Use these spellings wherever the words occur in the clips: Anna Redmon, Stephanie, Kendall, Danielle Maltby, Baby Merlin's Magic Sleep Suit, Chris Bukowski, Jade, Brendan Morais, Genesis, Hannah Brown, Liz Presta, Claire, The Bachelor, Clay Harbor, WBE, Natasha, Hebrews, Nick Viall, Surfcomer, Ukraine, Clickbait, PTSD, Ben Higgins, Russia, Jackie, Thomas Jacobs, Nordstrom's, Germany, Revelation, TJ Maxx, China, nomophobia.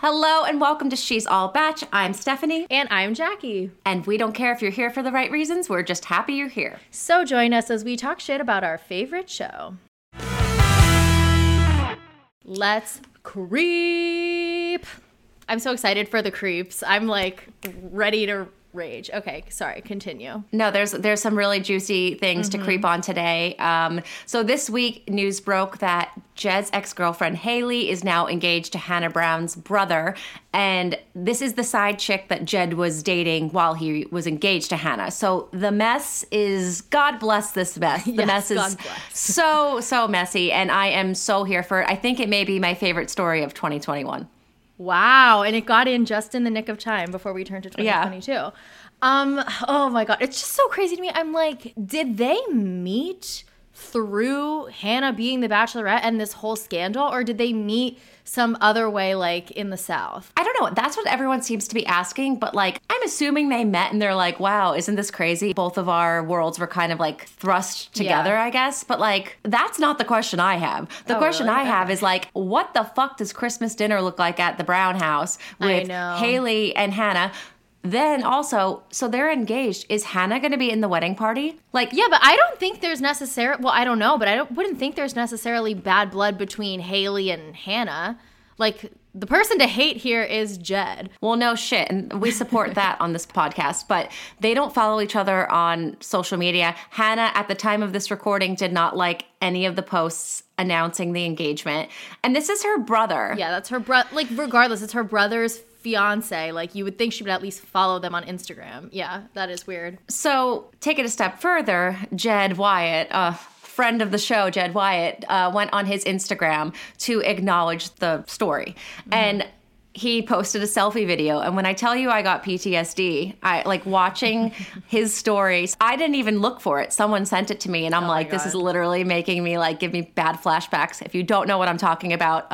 Hello and welcome to She's All Batch. I'm Stephanie. And I'm Jackie. And we don't care if you're here for the right reasons, we're just happy you're here. So join us as we talk shit about our favorite show. Let's creep. I'm so excited for the creeps. I'm like ready to rage. Okay, sorry, continue. No, there's some really juicy things to creep on today. So this week, news broke that Jed's ex-girlfriend Haley is now engaged to Hannah Brown's brother, and this is the side chick that Jed was dating while he was engaged to Hannah. So the mess is, God bless this mess. The mess is so messy, and I am so here for it. I think it may be my favorite story of 2021. Wow, and it got in just in the nick of time before we turned to 2022. Yeah. Oh my God, it's just so crazy to me. I'm like, did they meet through Hannah being the Bachelorette and this whole scandal, or did they meet some other way, like in the South? I don't know. That's what everyone seems to be asking, but like, I'm assuming they met and they're like, wow, isn't this crazy? Both of our worlds were kind of like thrust together, I guess. But like, that's not the question I have. The question really? I have is like, what the fuck does Christmas dinner look like at the Brown house with Haley and Hannah? Then also, so they're engaged. Is Hannah going to be in the wedding party? Like, yeah, but I don't think there's necessarily, well, I don't know, but wouldn't think there's necessarily bad blood between Haley and Hannah. Like, the person to hate here is Jed. Well, no shit. And we support that on this podcast. But they don't follow each other on social media. Hannah, at the time of this recording, did not like any of the posts announcing the engagement. And this is her brother. Yeah, that's her brother. Like, regardless, it's her brother's fiance. Like, you would think she would at least follow them on Instagram. Yeah, that is weird. So, take it a step further. Jed Wyatt, friend of the show, Jed Wyatt, went on his Instagram to acknowledge the story. Mm-hmm. And he posted a selfie video. And when I tell you I got PTSD, I like watching his stories. I didn't even look for it. Someone sent it to me and I'm like, this is literally making me like, give me bad flashbacks. If you don't know what I'm talking about,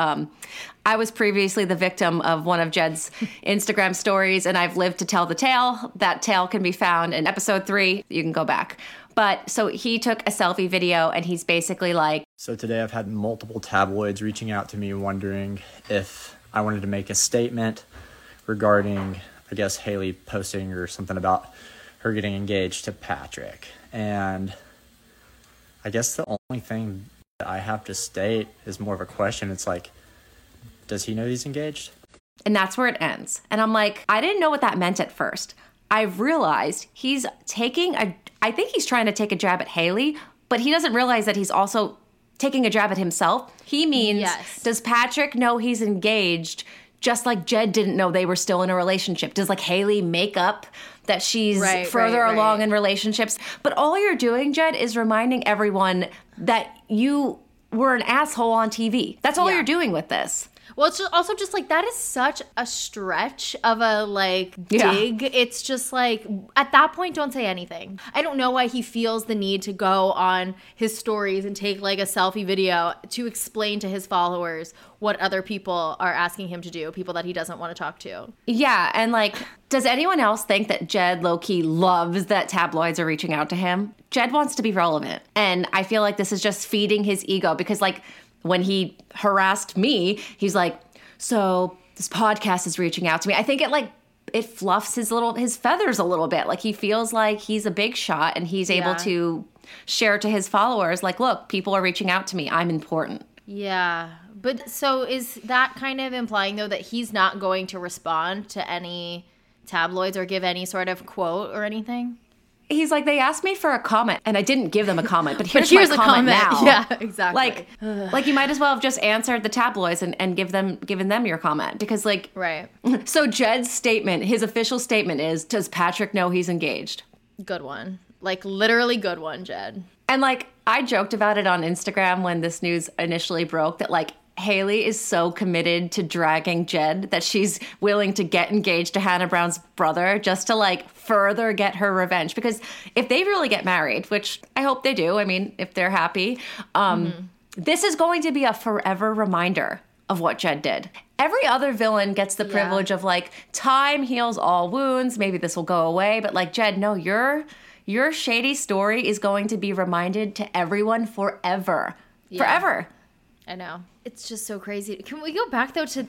I was previously the victim of one of Jed's Instagram stories and I've lived to tell the tale. That tale can be found in episode 3. You can go back. But so he took a selfie video and he's basically like, so today I've had multiple tabloids reaching out to me wondering if I wanted to make a statement regarding, I guess, Haley posting or something about her getting engaged to Patrick. And I guess the only thing that I have to state is more of a question. It's like, does he know he's engaged? And that's where it ends. And I'm like, I didn't know what that meant at first. I've realized he's taking I think he's trying to take a jab at Haley, but he doesn't realize that he's also taking a jab at himself. He means, does Patrick know he's engaged just like Jed didn't know they were still in a relationship? Does like Haley make up that she's further along in relationships? But all you're doing, Jed, is reminding everyone that you were an asshole on TV. That's all you're doing with this. Well, it's just also just like, that is such a stretch of a like dig. It's just like, at that point, don't say anything. I don't know why he feels the need to go on his stories and take like a selfie video to explain to his followers what other people are asking him to do, people that he doesn't want to talk to. Yeah, and like, does anyone else think that Jed low-key loves that tabloids are reaching out to him? Jed wants to be relevant. And I feel like this is just feeding his ego because like, when he harassed me, he's like, so this podcast is reaching out to me. I think it like, it fluffs his feathers a little bit. Like he feels like he's a big shot and he's able to share to his followers, like, look, people are reaching out to me. I'm important. Yeah. But so is that kind of implying though that he's not going to respond to any tabloids or give any sort of quote or anything? He's like, they asked me for a comment, and I didn't give them a comment, but here's my comment now. Yeah, exactly. Like you might as well have just answered the tabloids and given them your comment. Because like, so Jed's statement, his official statement is, does Patrick know he's engaged? Good one. Like literally good one, Jed. And like, I joked about it on Instagram when this news initially broke that like, Haley is so committed to dragging Jed that she's willing to get engaged to Hannah Brown's brother just to like further get her revenge. Because if they really get married, which I hope they do, I mean, if they're happy, this is going to be a forever reminder of what Jed did. Every other villain gets the privilege of like, time heals all wounds, maybe this will go away. But like, Jed, no, your shady story is going to be reminded to everyone forever. Yeah. Forever. I know. It's just so crazy. Can we go back, though, to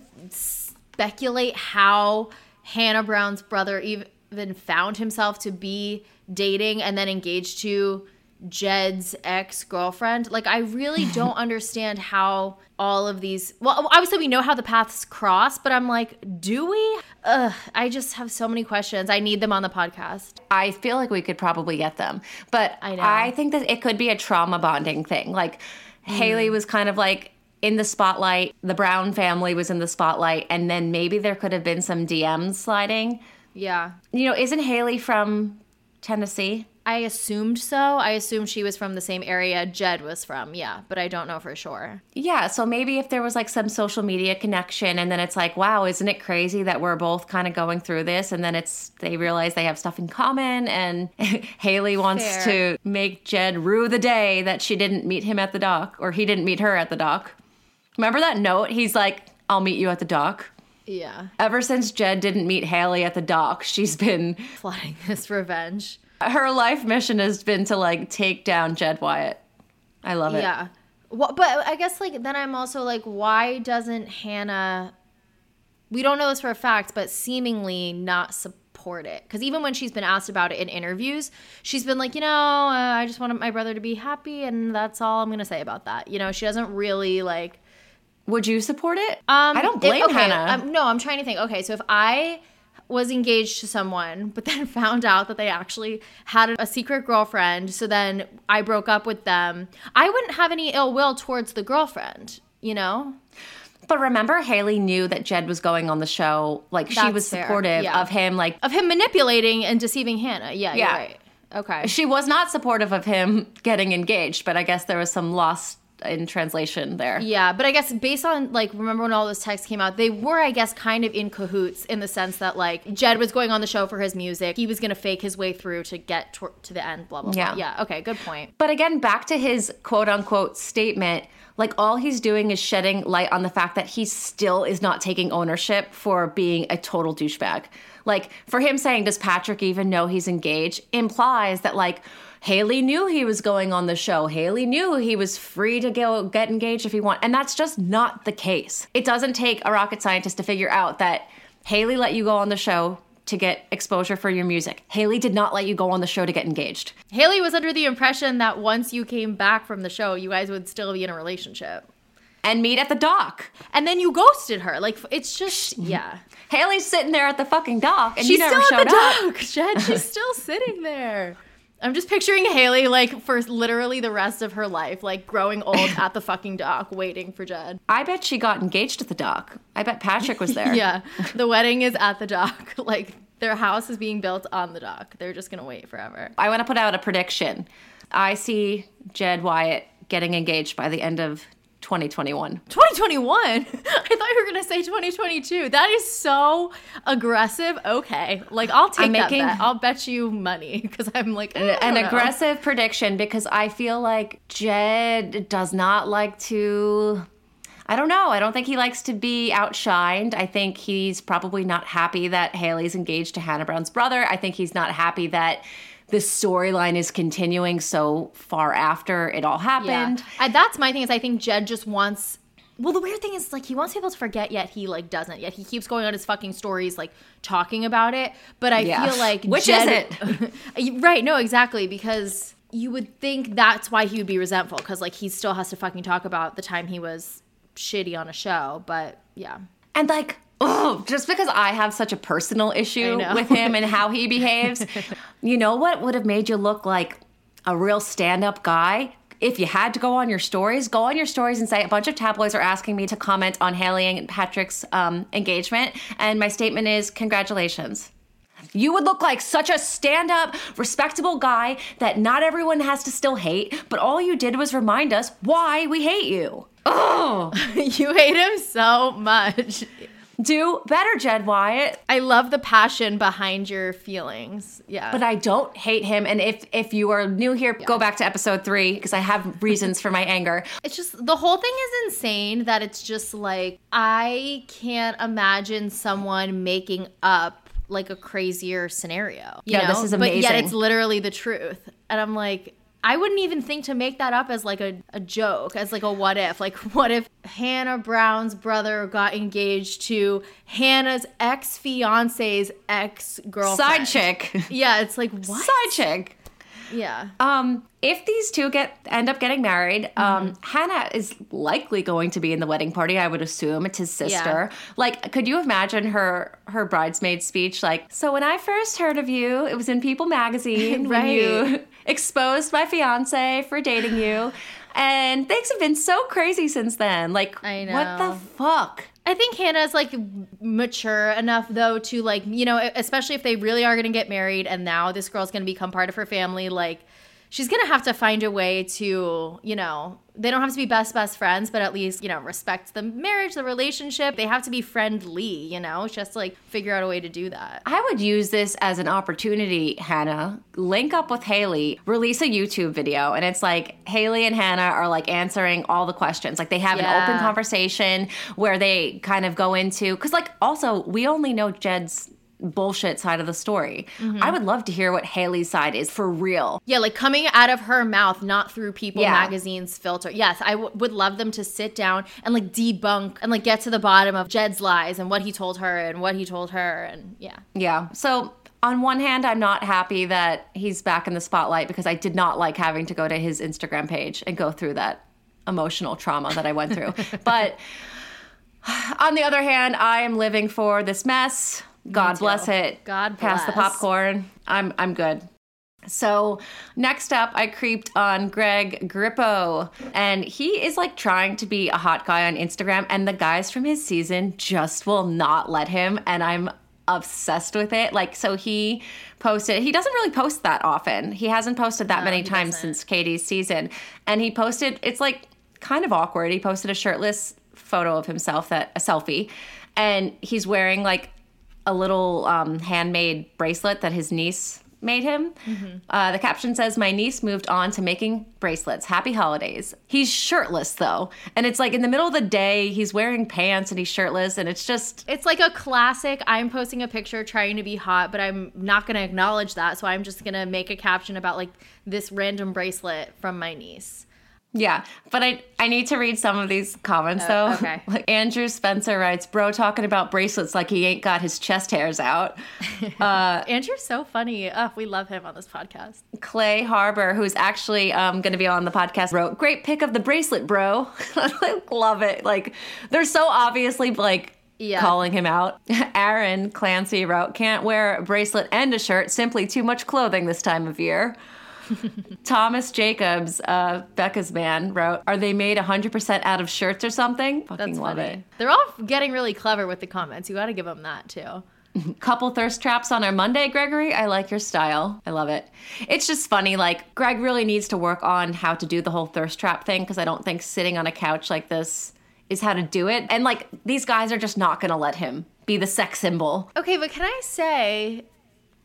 speculate how Hannah Brown's brother even found himself to be dating and then engaged to Jed's ex-girlfriend. Like, I really don't understand how all of these... Well, obviously we know how the paths cross, but I'm like, do we? Ugh, I just have so many questions. I need them on the podcast. I feel like we could probably get them. But I know. I think that it could be a trauma bonding thing. Like, Haley was kind of like in the spotlight. The Brown family was in the spotlight. And then maybe there could have been some DMs sliding. Yeah. You know, isn't Haley from Tennessee? I assumed so. I assumed she was from the same area Jed was from, yeah, but I don't know for sure. Yeah, so maybe if there was like some social media connection and then it's like, wow, isn't it crazy that we're both kind of going through this? And then they realize they have stuff in common and Haley wants to make Jed rue the day that she didn't meet him at the dock or he didn't meet her at the dock. Remember that note? He's like, I'll meet you at the dock. Yeah. Ever since Jed didn't meet Haley at the dock, she's been plotting this revenge. Her life mission has been to, like, take down Jed Wyatt. I love it. Yeah. Well, but I guess, like, then I'm also like, why doesn't Hannah, we don't know this for a fact, but seemingly not support it? Because even when she's been asked about it in interviews, she's been like, you know, I just want my brother to be happy, and that's all I'm going to say about that. You know, she doesn't really, like. Would you support it? I don't blame Hannah. No, I'm trying to think. Okay, so if I was engaged to someone, but then found out that they actually had a secret girlfriend, so then I broke up with them, I wouldn't have any ill will towards the girlfriend, you know? But remember, Haley knew that Jed was going on the show. Like, that's she was supportive of him. Like, of him manipulating and deceiving Hannah. Yeah, you're right. Okay. She was not supportive of him getting engaged, but I guess there was some lost in translation there. Yeah, but I guess based on, like, remember when all those texts came out, they were, I guess, kind of in cahoots in the sense that, like, Jed was going on the show for his music. He was going to fake his way through to get to the end, blah, blah, blah. Yeah, okay, good point. But again, back to his quote-unquote statement, like, all he's doing is shedding light on the fact that he still is not taking ownership for being a total douchebag. Like, for him saying, does Patrick even know he's engaged, implies that, like, Haley knew he was going on the show. Haley knew he was free to go get engaged if he wanted. And that's just not the case. It doesn't take a rocket scientist to figure out that Haley let you go on the show to get exposure for your music. Haley did not let you go on the show to get engaged. Haley was under the impression that once you came back from the show, you guys would still be in a relationship. And meet at the dock. And then you ghosted her. Like, it's just, yeah. Haley's sitting there at the fucking dock and you never showed up. She's still at the dock, Jed. She's still sitting there. I'm just picturing Haley, like, for literally the rest of her life, like, growing old at the fucking dock waiting for Jed. I bet she got engaged at the dock. I bet Patrick was there. Yeah. The wedding is at the dock. Like, their house is being built on the dock. They're just going to wait forever. I want to put out a prediction. I see Jed Wyatt getting engaged by the end of 2021. 2021? I thought you were going to say 2022. That is so aggressive. Okay. Like, I'll take that bet. I'll bet you money because I'm like, an aggressive prediction because I feel like Jed does not like to, I don't know. I don't think he likes to be outshined. I think he's probably not happy that Haley's engaged to Hannah Brown's brother. I think he's not happy that the storyline is continuing so far after it all happened. Yeah. That's my thing is I think Jed just wants, well, the weird thing is, like, he wants people to forget, yet he, like, doesn't. Yet he keeps going on his fucking stories, like, talking about it. But I feel like which Jed, isn't. Right, no, exactly, because you would think that's why he would be resentful because, like, he still has to fucking talk about the time he was shitty on a show, but yeah. And, like, oh, just because I have such a personal issue with him and how he behaves, you know what would have made you look like a real stand-up guy? If you had to go on your stories and say, a bunch of tabloids are asking me to comment on Haley and Patrick's engagement, and my statement is, congratulations. You would look like such a stand-up, respectable guy that not everyone has to still hate, but all you did was remind us why we hate you. Oh, you hate him so much. Do better, Jed Wyatt. I love the passion behind your feelings. Yeah. But I don't hate him. And if you are new here, go back to episode 3 because I have reasons for my anger. It's just, the whole thing is insane that it's just like, I can't imagine someone making up like a crazier scenario. You know? This is amazing. But yet it's literally the truth. And I'm like, I wouldn't even think to make that up as like a joke, as like a what if. Like, what if Hannah Brown's brother got engaged to Hannah's ex-fiance's ex-girlfriend? Side chick. Yeah, it's like, what? Side chick. Yeah. If these two end up getting married, Hannah is likely going to be in the wedding party, I would assume. It's his sister. Yeah. Like, could you imagine her bridesmaid speech? Like, so when I first heard of you, it was in People magazine. Right. When you exposed my fiancé for dating you. And things have been so crazy since then. Like, I know. What the fuck? I think Hannah's, like, mature enough, though, to, like, you know, especially if they really are going to get married and now this girl's going to become part of her family, like, she's going to have to find a way to, you know, they don't have to be best friends, but at least, you know, respect the marriage, the relationship. They have to be friendly, you know? She has to, like, figure out a way to do that. I would use this as an opportunity, Hannah. Link up with Haley. Release a YouTube video. And it's like Haley and Hannah are, like, answering all the questions. Like, they have an open conversation where they kind of go into... Because, like, also, we only know Jed's... bullshit side of the story. Mm-hmm. I would love to hear what Haley's side is for real. Yeah, like coming out of her mouth, not through People magazine's filter. Yes, I would love them to sit down and like debunk and like get to the bottom of Jed's lies and what he told her and what he told her and yeah. Yeah. So on one hand, I'm not happy that he's back in the spotlight because I did not like having to go to his Instagram page and go through that emotional trauma that I went through. But on the other hand, I am living for this mess. God bless it. God bless. Pass the popcorn. I'm good. So next up, I creeped on Greg Grippo, and he is like trying to be a hot guy on Instagram, and the guys from his season just will not let him, and I'm obsessed with it. Like, so he posted, he doesn't really post that often. He hasn't posted that many times since Katie's season, and he posted, it's like kind of awkward. He posted a shirtless photo of himself, a selfie, and he's wearing like a little handmade bracelet that his niece made him. Mm-hmm. The caption says, "My niece moved on to making bracelets. Happy holidays." He's shirtless, though. And it's like in the middle of the day, he's wearing pants and he's shirtless. And it's just... It's like a classic, I'm posting a picture trying to be hot, but I'm not going to acknowledge that. So I'm just going to make a caption about like this random bracelet from my niece. Yeah, but I need to read some of these comments, though. Okay. Like Andrew Spencer writes, "Bro talking about bracelets like he ain't got his chest hairs out." Andrew's so funny. Oh, we love him on this podcast. Clay Harbor, who's actually going to be on the podcast, wrote, "Great pick of the bracelet, bro." I love it. Like, they're so obviously, like, calling him out. Aaron Clancy wrote, "Can't wear a bracelet and a shirt. Simply too much clothing this time of year." Thomas Jacobs, Becca's man, wrote, "Are they made 100% out of shirts or something?" Fucking That's love funny. It. They're all getting really clever with the comments. You got to give them that, too. Couple thirst traps on our Monday, Gregory. I like your style. I love it. It's just funny. Like, Greg really needs to work on how to do the whole thirst trap thing because I don't think sitting on a couch like this is how to do it. And, like, these guys are just not going to let him be the sex symbol. Okay, but can I say...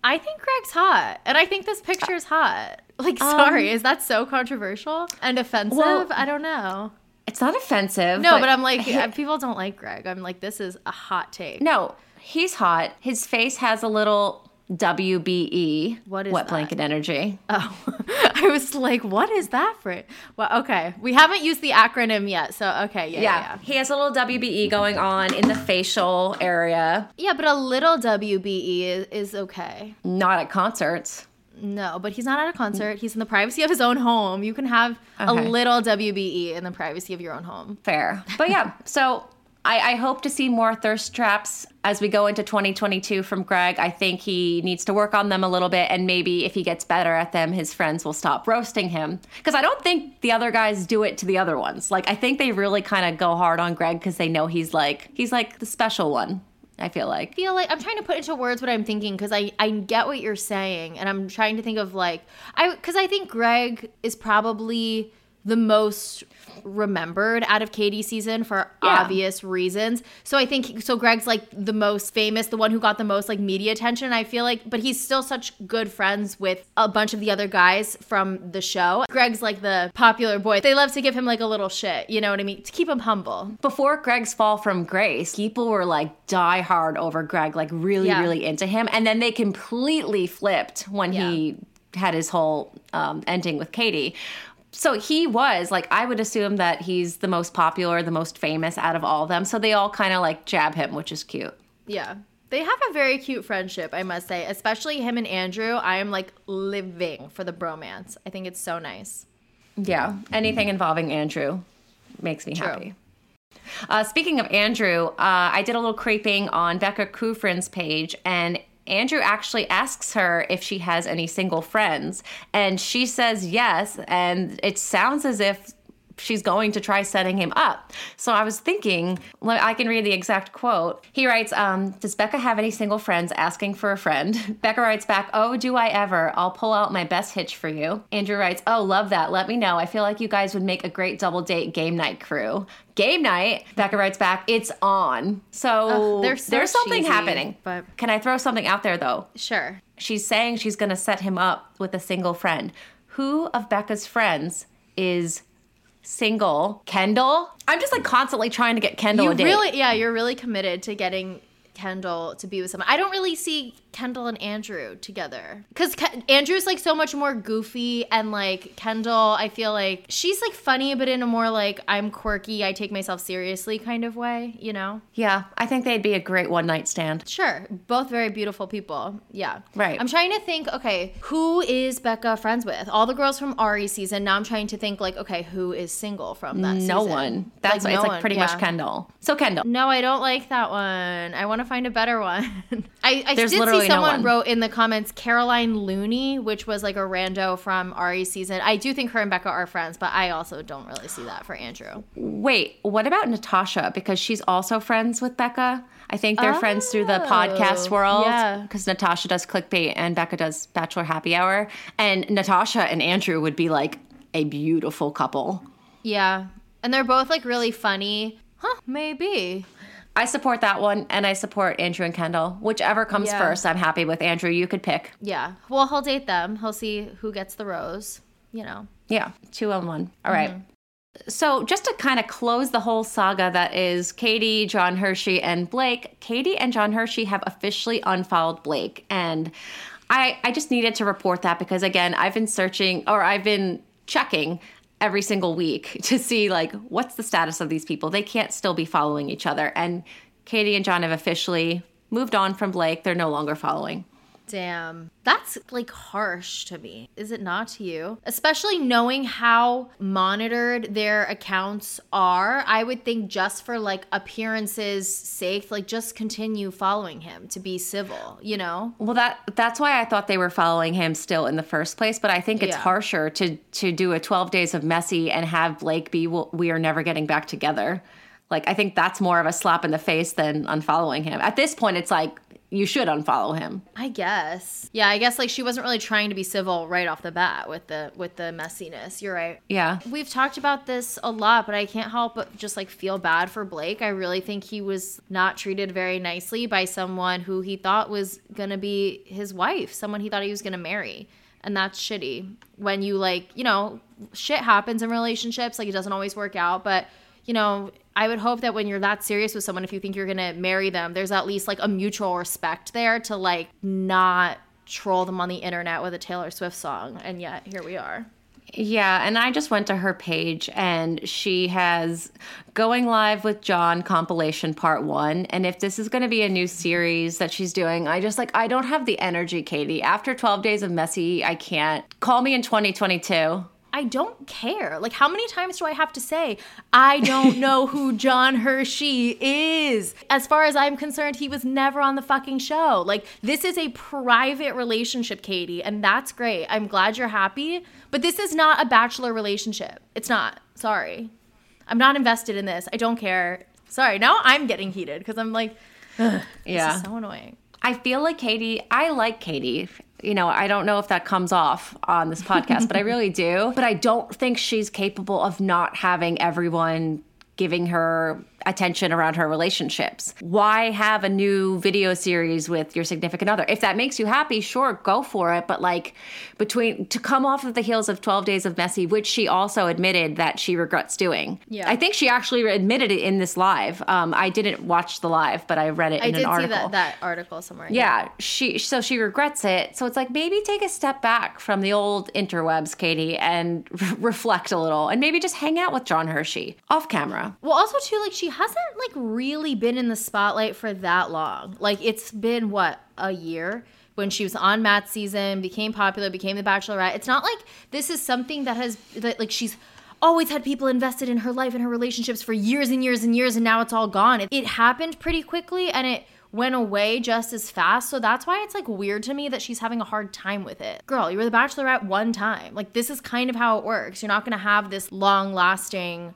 I think Greg's hot, and I think this picture is hot. Like, sorry, is that so controversial and offensive? Well, I don't know. It's not offensive. No, but I'm like, people don't like Greg. I'm like, this is a hot take. No, he's hot. His face has a little WBE. What is that? Wet blanket energy. Oh, I was like, what is that for? Well, okay. We haven't used the acronym yet, so okay, yeah. He has a little WBE going on in the facial area. Yeah, but a little WBE is okay. Not at concerts. No, but he's not at a concert. He's in the privacy of his own home. You can have a little WBE in the privacy of your own home. Fair. But yeah, so... I hope to see more thirst traps as we go into 2022 from Greg. I think he needs to work on them a little bit, and maybe if he gets better at them, his friends will stop roasting him. Because I don't think the other guys do it to the other ones. Like, I think they really kind of go hard on Greg because they know he's like the special one, I feel like. I feel like I'm trying to put into words what I'm thinking because I get what you're saying, and I'm trying to think of, like... Because I think Greg is probably... the most remembered out of Katie's season for obvious reasons. So I think, Greg's like the most famous, the one who got the most like media attention, I feel like, but he's still such good friends with a bunch of the other guys from the show. Greg's like the popular boy. They love to give him like a little shit, you know what I mean? To keep him humble. Before Greg's fall from grace, people were like die hard over Greg, like really into him. And then they completely flipped when he had his whole ending with Katie. So he was, like, I would assume that he's the most popular, the most famous out of all of them. So they all kind of, like, jab him, which is cute. Yeah. They have a very cute friendship, I must say. Especially him and Andrew. I am, like, living for the bromance. I think it's so nice. Yeah. Anything involving Andrew makes me happy. Speaking of Andrew, I did a little creeping on Becca Kufrin's page, and Andrew actually asks her if she has any single friends, and she says yes, and it sounds as if she's going to try setting him up. So I was thinking, I can read the exact quote. He writes, does Becca have any single friends, asking for a friend? Becca writes back, oh, do I ever? I'll pull out my best hitch for you. Andrew writes, oh, love that. Let me know. I feel like you guys would make a great double date game night crew. Game night. Becca writes back, it's on. So there's something cheesy, happening. But can I throw something out there, though? Sure. She's saying she's going to set him up with a single friend. Who of Becca's friends is single? Kendall? I'm just, like, constantly trying to get Kendall a date. You're really committed to getting Kendall to be with someone. I don't really see Kendall and Andrew together, because Andrew's, like, so much more goofy, and, like, Kendall, I feel like she's, like, funny, but in a more, like, I'm quirky, I take myself seriously kind of way, you know? Yeah, I think they'd be a great one-night stand. Sure. Both very beautiful people. Yeah. Right. I'm trying to think, okay, who is Becca friends with? All the girls from Ari season. Now I'm trying to think, like, okay, who is single from that season? No one. That's like, no, it's, like, pretty much Kendall. So Kendall. No, I don't like that one. I want to find a better one. I did see someone wrote in the comments Caroline Looney, which was like a rando from Ari's season. I do think her and Becca are friends, but I also don't really see that for Andrew. Wait, what about Natasha? Because she's also friends with Becca. I think they're friends through the podcast world, because Natasha does Clickbait and Becca does Bachelor Happy Hour. And Natasha and Andrew would be like a beautiful couple. Yeah. And they're both like really funny. Huh, maybe. I support that one, and I support Andrew and Kendall. Whichever comes first, I'm happy with. Andrew, you could pick. Yeah. Well, he'll date them. He'll see who gets the rose, you know. Yeah. 2 on 1. All right. So just to kind of close the whole saga that is Katie, John Hershey, and Blake, Katie and John Hershey have officially unfollowed Blake. And I just needed to report that because, again, I've been checking every single week to see, like, what's the status of these people. They can't still be following each other. And Katie and John have officially moved on from Blake. They're no longer following. Damn. That's, like, harsh to me. Is it not to you? Especially knowing how monitored their accounts are, I would think just for, like, appearances' sake, like, just continue following him to be civil, you know? Well, that's why I thought they were following him still in the first place, but I think it's harsher to do a 12 days of messy and have Blake be, we are never getting back together. Like, I think that's more of a slap in the face than unfollowing him. At this point, it's like, you should unfollow him. I guess. Yeah, I guess, like, she wasn't really trying to be civil right off the bat with the messiness. You're right. Yeah. We've talked about this a lot, but I can't help but just, like, feel bad for Blake. I really think he was not treated very nicely by someone who he thought was going to be his wife, someone he thought he was going to marry. And that's shitty. When you, like, you know, shit happens in relationships. Like, it doesn't always work out, but, you know, I would hope that when you're that serious with someone, if you think you're going to marry them, there's at least, like, a mutual respect there to, like, not troll them on the internet with a Taylor Swift song. And yet, here we are. Yeah, and I just went to her page, and she has Going Live with John compilation part 1. And if this is going to be a new series that she's doing, I don't have the energy, Katie. After 12 days of messy, I can't. Call me in 2022. I don't care. Like, how many times do I have to say, I don't know who John Hershey is? As far as I'm concerned, he was never on the fucking show. Like, this is a private relationship, Katie, and that's great. I'm glad you're happy, but this is not a bachelor relationship. It's not. Sorry. I'm not invested in this. I don't care. Sorry. Now I'm getting heated because I'm like, this is so annoying. I feel like Katie, I like Katie. You know, I don't know if that comes off on this podcast, but I really do. But I don't think she's capable of not having everyone giving her attention around her relationships. Why have a new video series with your significant other? If that makes you happy, sure, go for it. But like to come off of the heels of 12 Days of Messy, which she also admitted that she regrets doing. Yeah. I think she actually admitted it in this live. I didn't watch the live, but I read it in an article. I did see that article somewhere. Yeah. She regrets it. So it's like, maybe take a step back from the old interwebs, Katie, and reflect a little, and maybe just hang out with John Hershey off camera. Well, also too, like, she hasn't like really been in the spotlight for that long. Like, it's been a year when she was on Matt's season, became popular, became the Bachelorette. It's not like this is something that she's always had people invested in her life and her relationships for years and years and years, and now it's all gone. It happened pretty quickly and it went away just as fast. So that's why it's like weird to me that she's having a hard time with it. Girl, you were the Bachelorette one time. Like, this is kind of how it works. You're not going to have this long lasting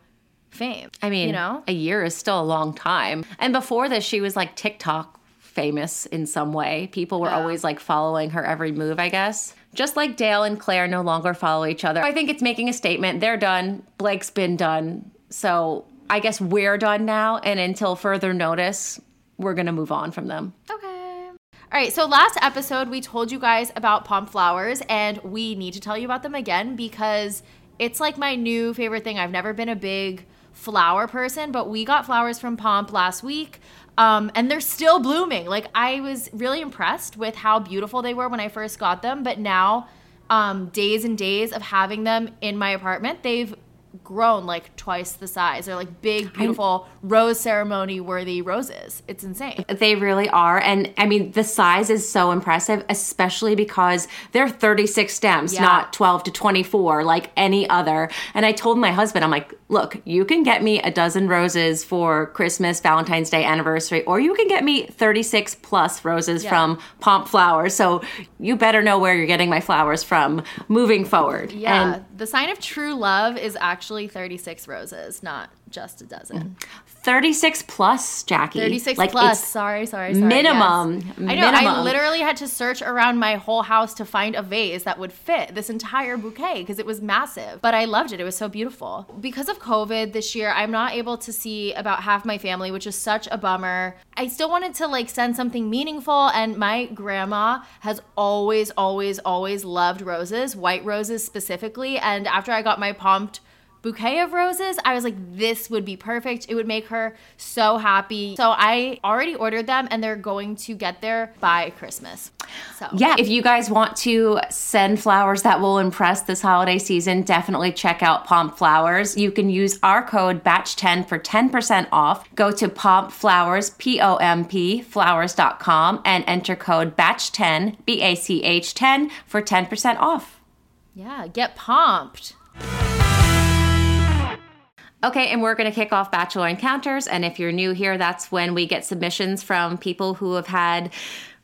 fame. I mean, you know, a year is still a long time. And before this, she was like TikTok famous in some way. People were always like following her every move, I guess. Just like Dale and Claire no longer follow each other. I think it's making a statement. They're done. Blake's been done. So I guess we're done now. And until further notice, we're going to move on from them. Okay. All right. So last episode, we told you guys about Pomp Flowers, and we need to tell you about them again because it's like my new favorite thing. I've never been a big flower person, but we got flowers from Pomp last week. And they're still blooming. Like, I was really impressed with how beautiful they were when I first got them. But now, days and days of having them in my apartment, they've grown like twice the size. They're like big, beautiful rose ceremony worthy roses. It's insane. They really are. And I mean, the size is so impressive, especially because they're 36 stems, not 12 to 24 like any other. And I told my husband, I'm like, look, you can get me a dozen roses for Christmas, Valentine's Day, anniversary, or you can get me 36 plus roses from Pomp Flowers. So you better know where you're getting my flowers from moving forward. Yeah. And the sign of true love is actually 36 roses, not just a dozen. 36 plus, Jackie. 36 like plus. Sorry. Minimum. Yes. I know. Minimum. I literally had to search around my whole house to find a vase that would fit this entire bouquet because it was massive. But I loved it. It was so beautiful. Because of COVID this year, I'm not able to see about half my family, which is such a bummer. I still wanted to like send something meaningful, and my grandma has always, always, always loved roses, white roses specifically. And after I got my Pomp bouquet of roses, I was like, this would be perfect. It would make her so happy. So I already ordered them, and they're going to get there by Christmas. So yeah, if you guys want to send flowers that will impress this holiday season, definitely check out Pomp Flowers. You can use our code BATCH10 for 10% off. Go to Pomp Flowers, P-O-M-P, flowers.com, and enter code BATCH10, B-A-C-H-10 for 10% off. Yeah, get pomped. Okay, and we're going to kick off Bachelor Encounters, and if you're new here, that's when we get submissions from people who have had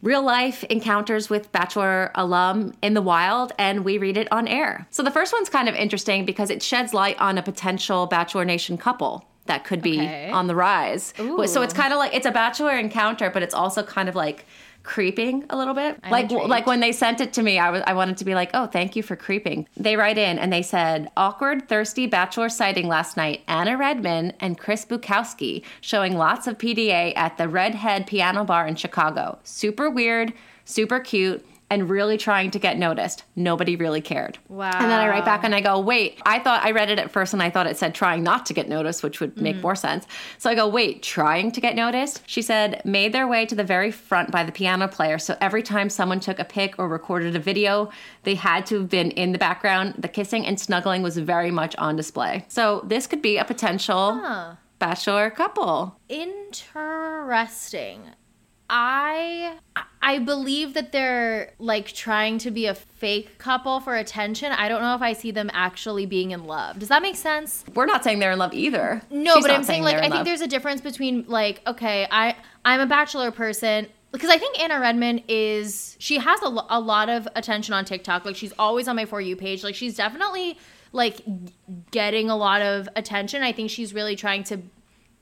real-life encounters with Bachelor alum in the wild, and we read it on air. So the first one's kind of interesting because it sheds light on a potential Bachelor Nation couple that could be on the rise. Ooh. So it's kind of like, it's a Bachelor encounter, but it's also kind of like creeping a little bit. Like when they sent it to me, I wanted to be like, oh, thank you for creeping. They write in and they said, awkward, thirsty Bachelor sighting last night. Anna Redmon and Chris Bukowski showing lots of PDA at the Redhead Piano Bar in Chicago. Super weird, super cute, and really trying to get noticed. Nobody really cared. Wow. And then I write back and I go, wait, I thought I read it at first and I thought it said trying not to get noticed, which would make more sense. So I go, wait, trying to get noticed? She said, made their way to the very front by the piano player. So every time someone took a pic or recorded a video, they had to have been in the background. The kissing and snuggling was very much on display. So this could be a potential Bachelor couple. Interesting. I believe that they're like trying to be a fake couple for attention. I don't know if I see them actually being in love. Does that make sense? We're not saying they're in love either. No, but I'm saying like I think there's a difference between like, okay, I'm a Bachelor person. Because I think Anna Redmon she has a lot of attention on TikTok. Like, she's always on my For You page. Like, she's definitely like getting a lot of attention. I think she's really trying to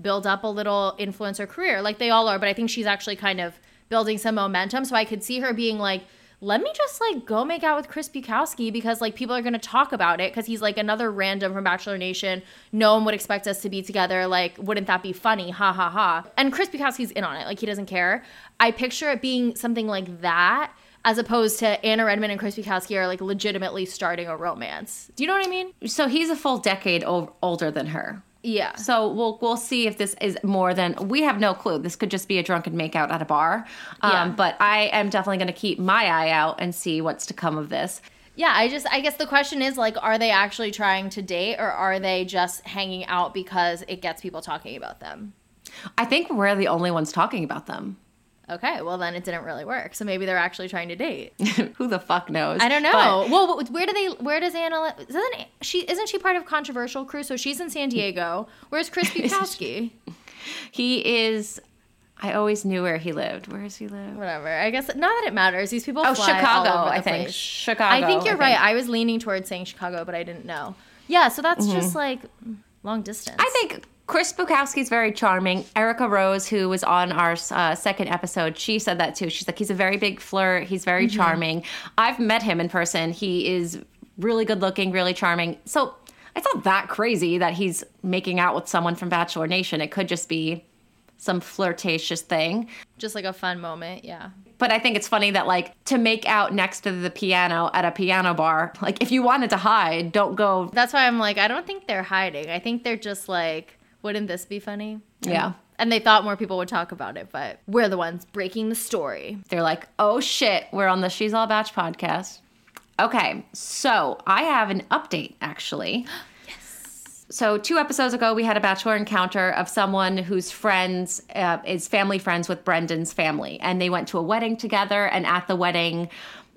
build up a little influencer career, like they all are, but I think she's actually kind of building some momentum. So I could see her being like, let me just, like, go make out with Chris Bukowski because, like, people are going to talk about it because he's, like, another random from Bachelor Nation. No one would expect us to be together. Like, wouldn't that be funny? Ha, ha, ha. And Chris Bukowski's in on it. Like, he doesn't care. I picture it being something like that as opposed to Anna Redmon and Chris Bukowski are, like, legitimately starting a romance. Do you know what I mean? So he's a full decade older than her. Yeah. So we'll see if this is more than, we have no clue. This could just be a drunken makeout at a bar. Yeah. But I am definitely going to keep my eye out and see what's to come of this. Yeah, I guess the question is, like, are they actually trying to date or are they just hanging out because it gets people talking about them? I think we're the only ones talking about them. Okay, well then it didn't really work. So maybe they're actually trying to date. Who the fuck knows? I don't know. But, well, where does Anna, isn't she part of Controversial Crew? So she's in San Diego. Where's Chris Bukowski? He is, I always knew where he lived. Where does he live? Whatever. I guess, not that it matters. These people fly Chicago, all over the place. Chicago. I think you're right. I was leaning towards saying Chicago, but I didn't know. Yeah, so that's just like long distance. I think Chris Bukowski's very charming. Erica Rose, who was on our second episode, she said that too. She's like, he's a very big flirt. He's very charming. I've met him in person. He is really good looking, really charming. So it's not that crazy that he's making out with someone from Bachelor Nation. It could just be some flirtatious thing. Just like a fun moment, yeah. But I think it's funny that, like, to make out next to the piano at a piano bar, like, if you wanted to hide, don't go. That's why I'm like, I don't think they're hiding. I think they're just like, wouldn't this be funny? Yeah. And they thought more people would talk about it, but we're the ones breaking the story. They're like, oh shit, we're on the She's All Batch podcast. Okay, so I have an update, actually. Yes. So 2 episodes ago, we had a bachelor encounter of someone whose friends is family friends with Brendan's family. And they went to a wedding together, and at the wedding,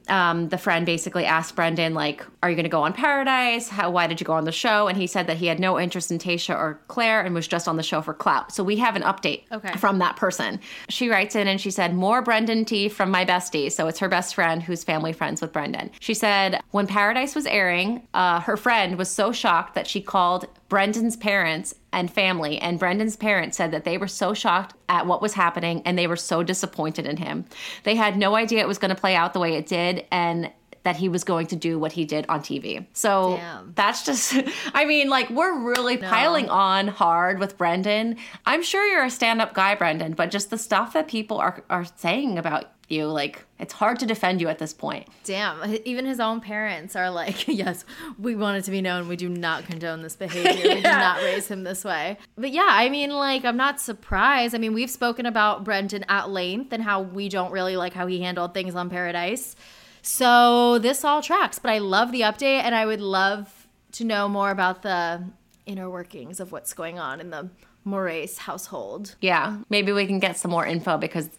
the friend basically asked Brendan, like, are you going to go on Paradise? Why did you go on the show? And he said that he had no interest in Tasha or Claire and was just on the show for clout. So we have an update from that person. She writes in and she said, more Brendan tea from my bestie. So it's her best friend who's family friends with Brendan. She said, when Paradise was airing, her friend was so shocked that she called Brendan's parents and family, and Brendan's parents said that they were so shocked at what was happening and they were so disappointed in him. They had no idea it was going to play out the way it did and that he was going to do what he did on TV. So damn. That's just, I mean, like, we're really piling on hard with Brendan. I'm sure you're a stand-up guy, Brendan, but just the stuff that people are saying about you, like, it's hard to defend you at this point. Damn, even his own parents are like, yes, we want it to be known, we do not condone this behavior. Yeah. We do not raise him this way. But yeah, I mean, like, I'm not surprised. I mean, we've spoken about Brendan at length and how we don't really like how he handled things on Paradise. So this all tracks, but I love the update and I would love to know more about the inner workings of what's going on in the Morais household. Yeah, maybe we can get some more info because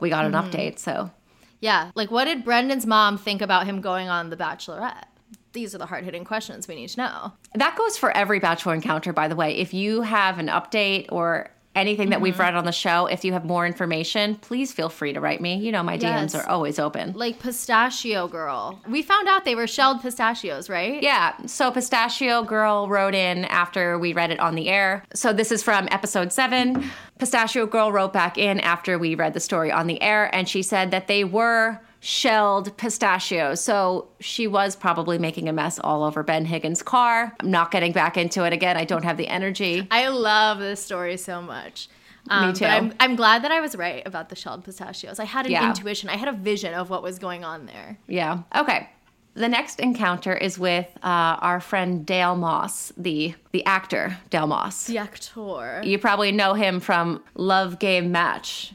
we got an update, so. Yeah, like, what did Brendan's mom think about him going on The Bachelorette? These are the hard-hitting questions we need to know. That goes for every Bachelor encounter, by the way. If you have an update or anything that we've read on the show, if you have more information, please feel free to write me. You know, my DMs are always open. Like Pistachio Girl. We found out they were shelled pistachios, right? Yeah. So Pistachio Girl wrote in after we read it on the air. So this is from episode 7. Pistachio Girl wrote back in after we read the story on the air, and she said that they were shelled pistachios. So she was probably making a mess all over Ben Higgins' car. I'm not getting back into it again. I don't have the energy. I love this story so much. Me too. But I'm glad that I was right about the shelled pistachios. I had an intuition. I had a vision of what was going on there. Yeah. Okay. The next encounter is with our friend Dale Moss, the actor Dale Moss. The actor. You probably know him from Love Game Match.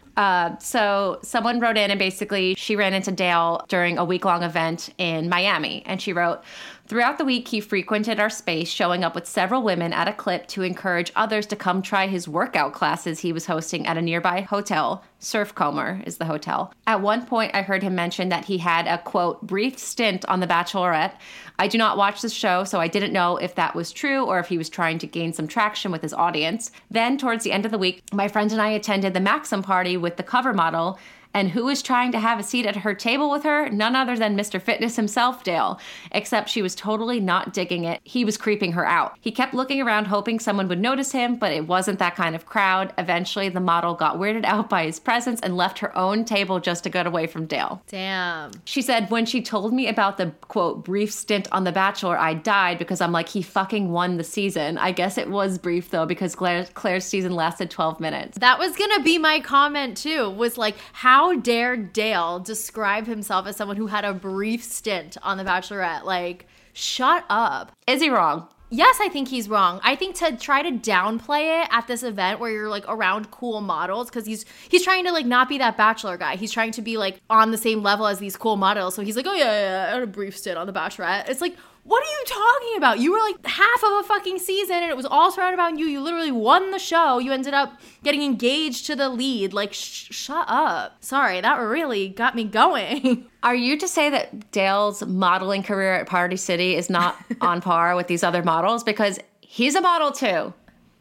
So someone wrote in and basically she ran into Dale during a week-long event in Miami. And she wrote, throughout the week, he frequented our space, showing up with several women at a clip to encourage others to come try his workout classes he was hosting at a nearby hotel. Surfcomer is the hotel. At one point, I heard him mention that he had a, quote, brief stint on The Bachelorette. I do not watch the show, so I didn't know if that was true or if he was trying to gain some traction with his audience. Then, towards the end of the week, my friends and I attended the Maxim party with the cover model, And who was trying to have a seat at her table with her? None other than Mr. Fitness himself, Dale. Except she was totally not digging it. He was creeping her out. He kept looking around, hoping someone would notice him, but it wasn't that kind of crowd. Eventually, the model got weirded out by his presence and left her own table just to get away from Dale. Damn. She said, when she told me about the, quote, brief stint on The Bachelor, I died because I'm like, he fucking won the season. I guess it was brief, though, because Claire's season lasted 12 minutes. That was going to be my comment, too, was like, how dare Dale describe himself as someone who had a brief stint on The Bachelorette? Like, shut up. Is he wrong? Yes, I think he's wrong. I think to try to downplay it at this event where you're like around cool models, because he's trying to like not be that Bachelor guy. He's trying to be like on the same level as these cool models. So he's like, oh yeah, I had a brief stint on The Bachelorette. It's like, what are you talking about? You were like half of a fucking season and it was all surrounded about you. You literally won the show. You ended up getting engaged to the lead. Like, shut up. Sorry, that really got me going. Are you to say that Dale's modeling career at Party City is not on par with these other models? Because he's a model too.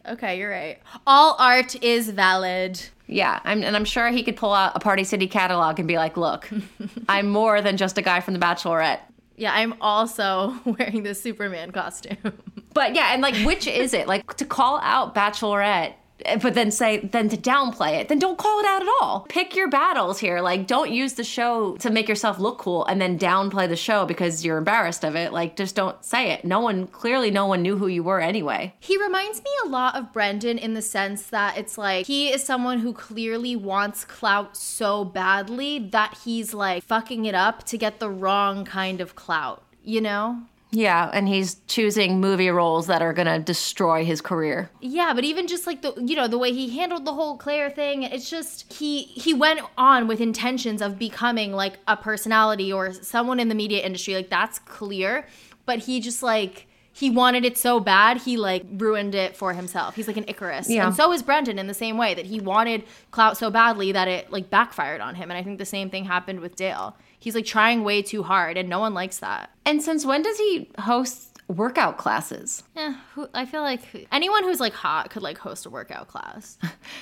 Okay, you're right. All art is valid. Yeah, I'm sure he could pull out a Party City catalog and be like, look, I'm more than just a guy from The Bachelorette. Yeah, I'm also wearing this Superman costume. But yeah, and like, which is it? Like, to call out Bachelorette, but then to downplay it, then don't call it out at all. Pick your battles here. Like, don't use the show to make yourself look cool and then downplay the show because you're embarrassed of it. Like, just don't say it. No one knew who you were anyway. He reminds me a lot of Brendan in the sense that it's like, he is someone who clearly wants clout so badly that he's like fucking it up to get the wrong kind of clout, you know? Yeah, and he's choosing movie roles that are going to destroy his career. Yeah, but even just like the way he handled the whole Claire thing, it's just he went on with intentions of becoming like a personality or someone in the media industry, like that's clear, but he just like he wanted it so bad, he like ruined it for himself. He's like an Icarus. Yeah. And so is Brendan in the same way that he wanted clout so badly that it like backfired on him, and I think the same thing happened with Dale. He's like trying way too hard and no one likes that. And since when does he host workout classes? Yeah, I feel like anyone who's like hot could like host a workout class.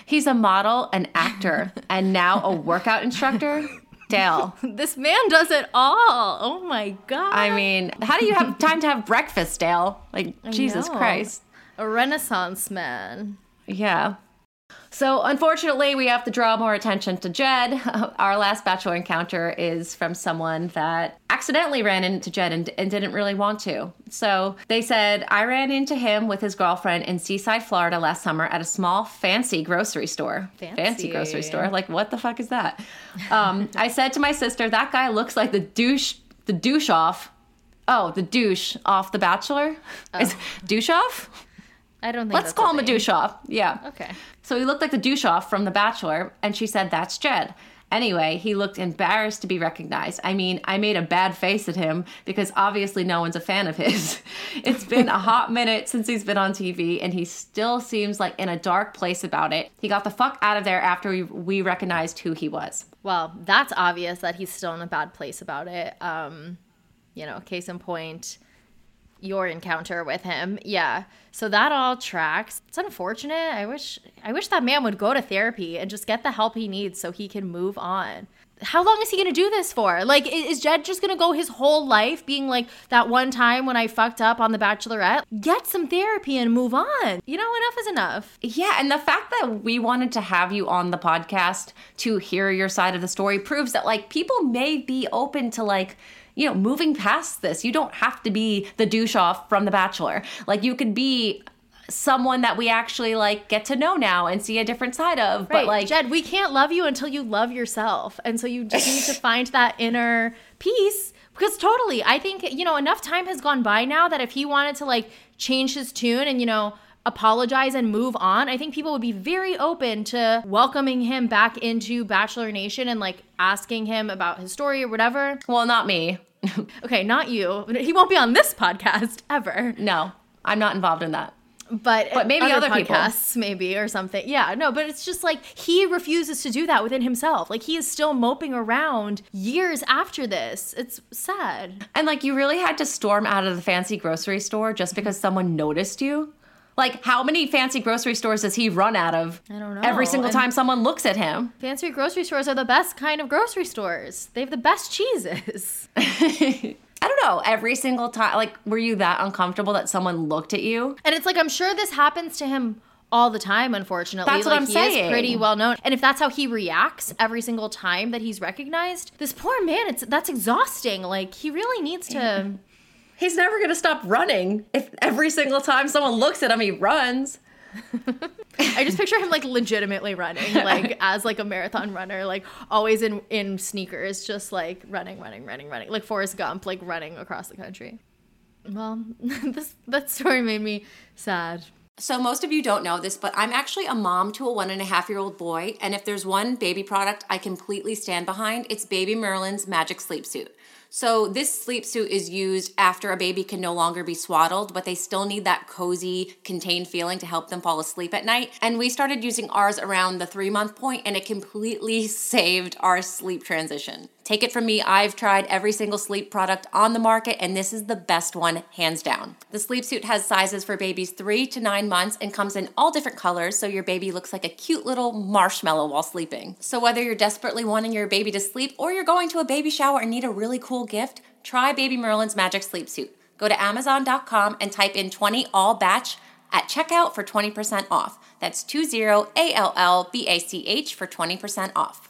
He's a model, an actor, and now a workout instructor. Dale. This man does it all. Oh my God. I mean, how do you have time to have breakfast, Dale? Like, Jesus Christ. A Renaissance man. Yeah. So, unfortunately, we have to draw more attention to Jed. Our last Bachelor encounter is from someone that accidentally ran into Jed and didn't really want to. So, they said, I ran into him with his girlfriend in Seaside, Florida last summer at a small, fancy grocery store. Fancy grocery store. Like, what the fuck is that? I said to my sister, that guy looks like the douche off The Bachelor. Oh. Is douche off? I don't think that's call him a douche off. Yeah. Okay. So he looked like the douche off from The Bachelor, and she said, that's Jed. Anyway, he looked embarrassed to be recognized. I mean, I made a bad face at him because obviously no one's a fan of his. It's been a hot minute since he's been on TV, and he still seems like in a dark place about it. He got the fuck out of there after we recognized who he was. Well, that's obvious that he's still in a bad place about it. You know, case in point, your encounter with him. Yeah. So that all tracks. It's unfortunate. I wish that man would go to therapy and just get the help he needs so he can move on. How long is he going to do this for? Like, is Jed just going to go his whole life being like, that one time when I fucked up on The Bachelorette? Get some therapy and move on. You know, enough is enough. Yeah, and the fact that we wanted to have you on the podcast to hear your side of the story proves that, like, people may be open to, like, you know, moving past this. You don't have to be the douche off from The Bachelor. Like, you could be someone that we actually, like, get to know now and see a different side of. Right. But, like, Jed, we can't love you until you love yourself. And so you just need to find that inner peace. Because totally, I think, you know, enough time has gone by now that if he wanted to, like, change his tune and, you know, apologize and move on, I think people would be very open to welcoming him back into Bachelor Nation and, like, asking him about his story or whatever. Well, not me. Okay, not you. He won't be on this podcast ever. No, I'm not involved in that. But maybe other podcasts, people. Maybe, or something. Yeah, no, but it's just like he refuses to do that within himself. Like, he is still moping around years after this. It's sad. And, like, you really had to storm out of the fancy grocery store just because someone noticed you? Like, how many fancy grocery stores does he run out of? I don't know. Every single time someone looks at him. Fancy grocery stores are the best kind of grocery stores. They have the best cheeses. I don't know. Every single time, like, were you that uncomfortable that someone looked at you? And it's like, I'm sure this happens to him all the time, unfortunately. That's like, what I'm saying. He is pretty well known. And if that's how he reacts every single time that he's recognized, this poor man, that's exhausting. Like, he really needs to... He's never going to stop running. If every single time someone looks at him, he runs. I just picture him, like, legitimately running, like, as, like, a marathon runner, like, always in sneakers, just, like, running. Like, Forrest Gump, like, running across the country. Well, that story made me sad. So most of you don't know this, but I'm actually a mom to a 1.5-year-old boy, and if there's one baby product I completely stand behind, it's Baby Merlin's Magic Sleep Suit. So this sleep suit is used after a baby can no longer be swaddled, but they still need that cozy, contained feeling to help them fall asleep at night. And we started using ours around the 3-month point, and it completely saved our sleep transition. Take it from me, I've tried every single sleep product on the market, and this is the best one, hands down. The sleep suit has sizes for babies 3 to 9 months and comes in all different colors, so your baby looks like a cute little marshmallow while sleeping. So whether you're desperately wanting your baby to sleep or you're going to a baby shower and need a really cool gift, try Baby Merlin's Magic Sleep Suit. Go to Amazon.com and type in 20 all batch at checkout for 20% off. That's 20ALLBACH for 20% off.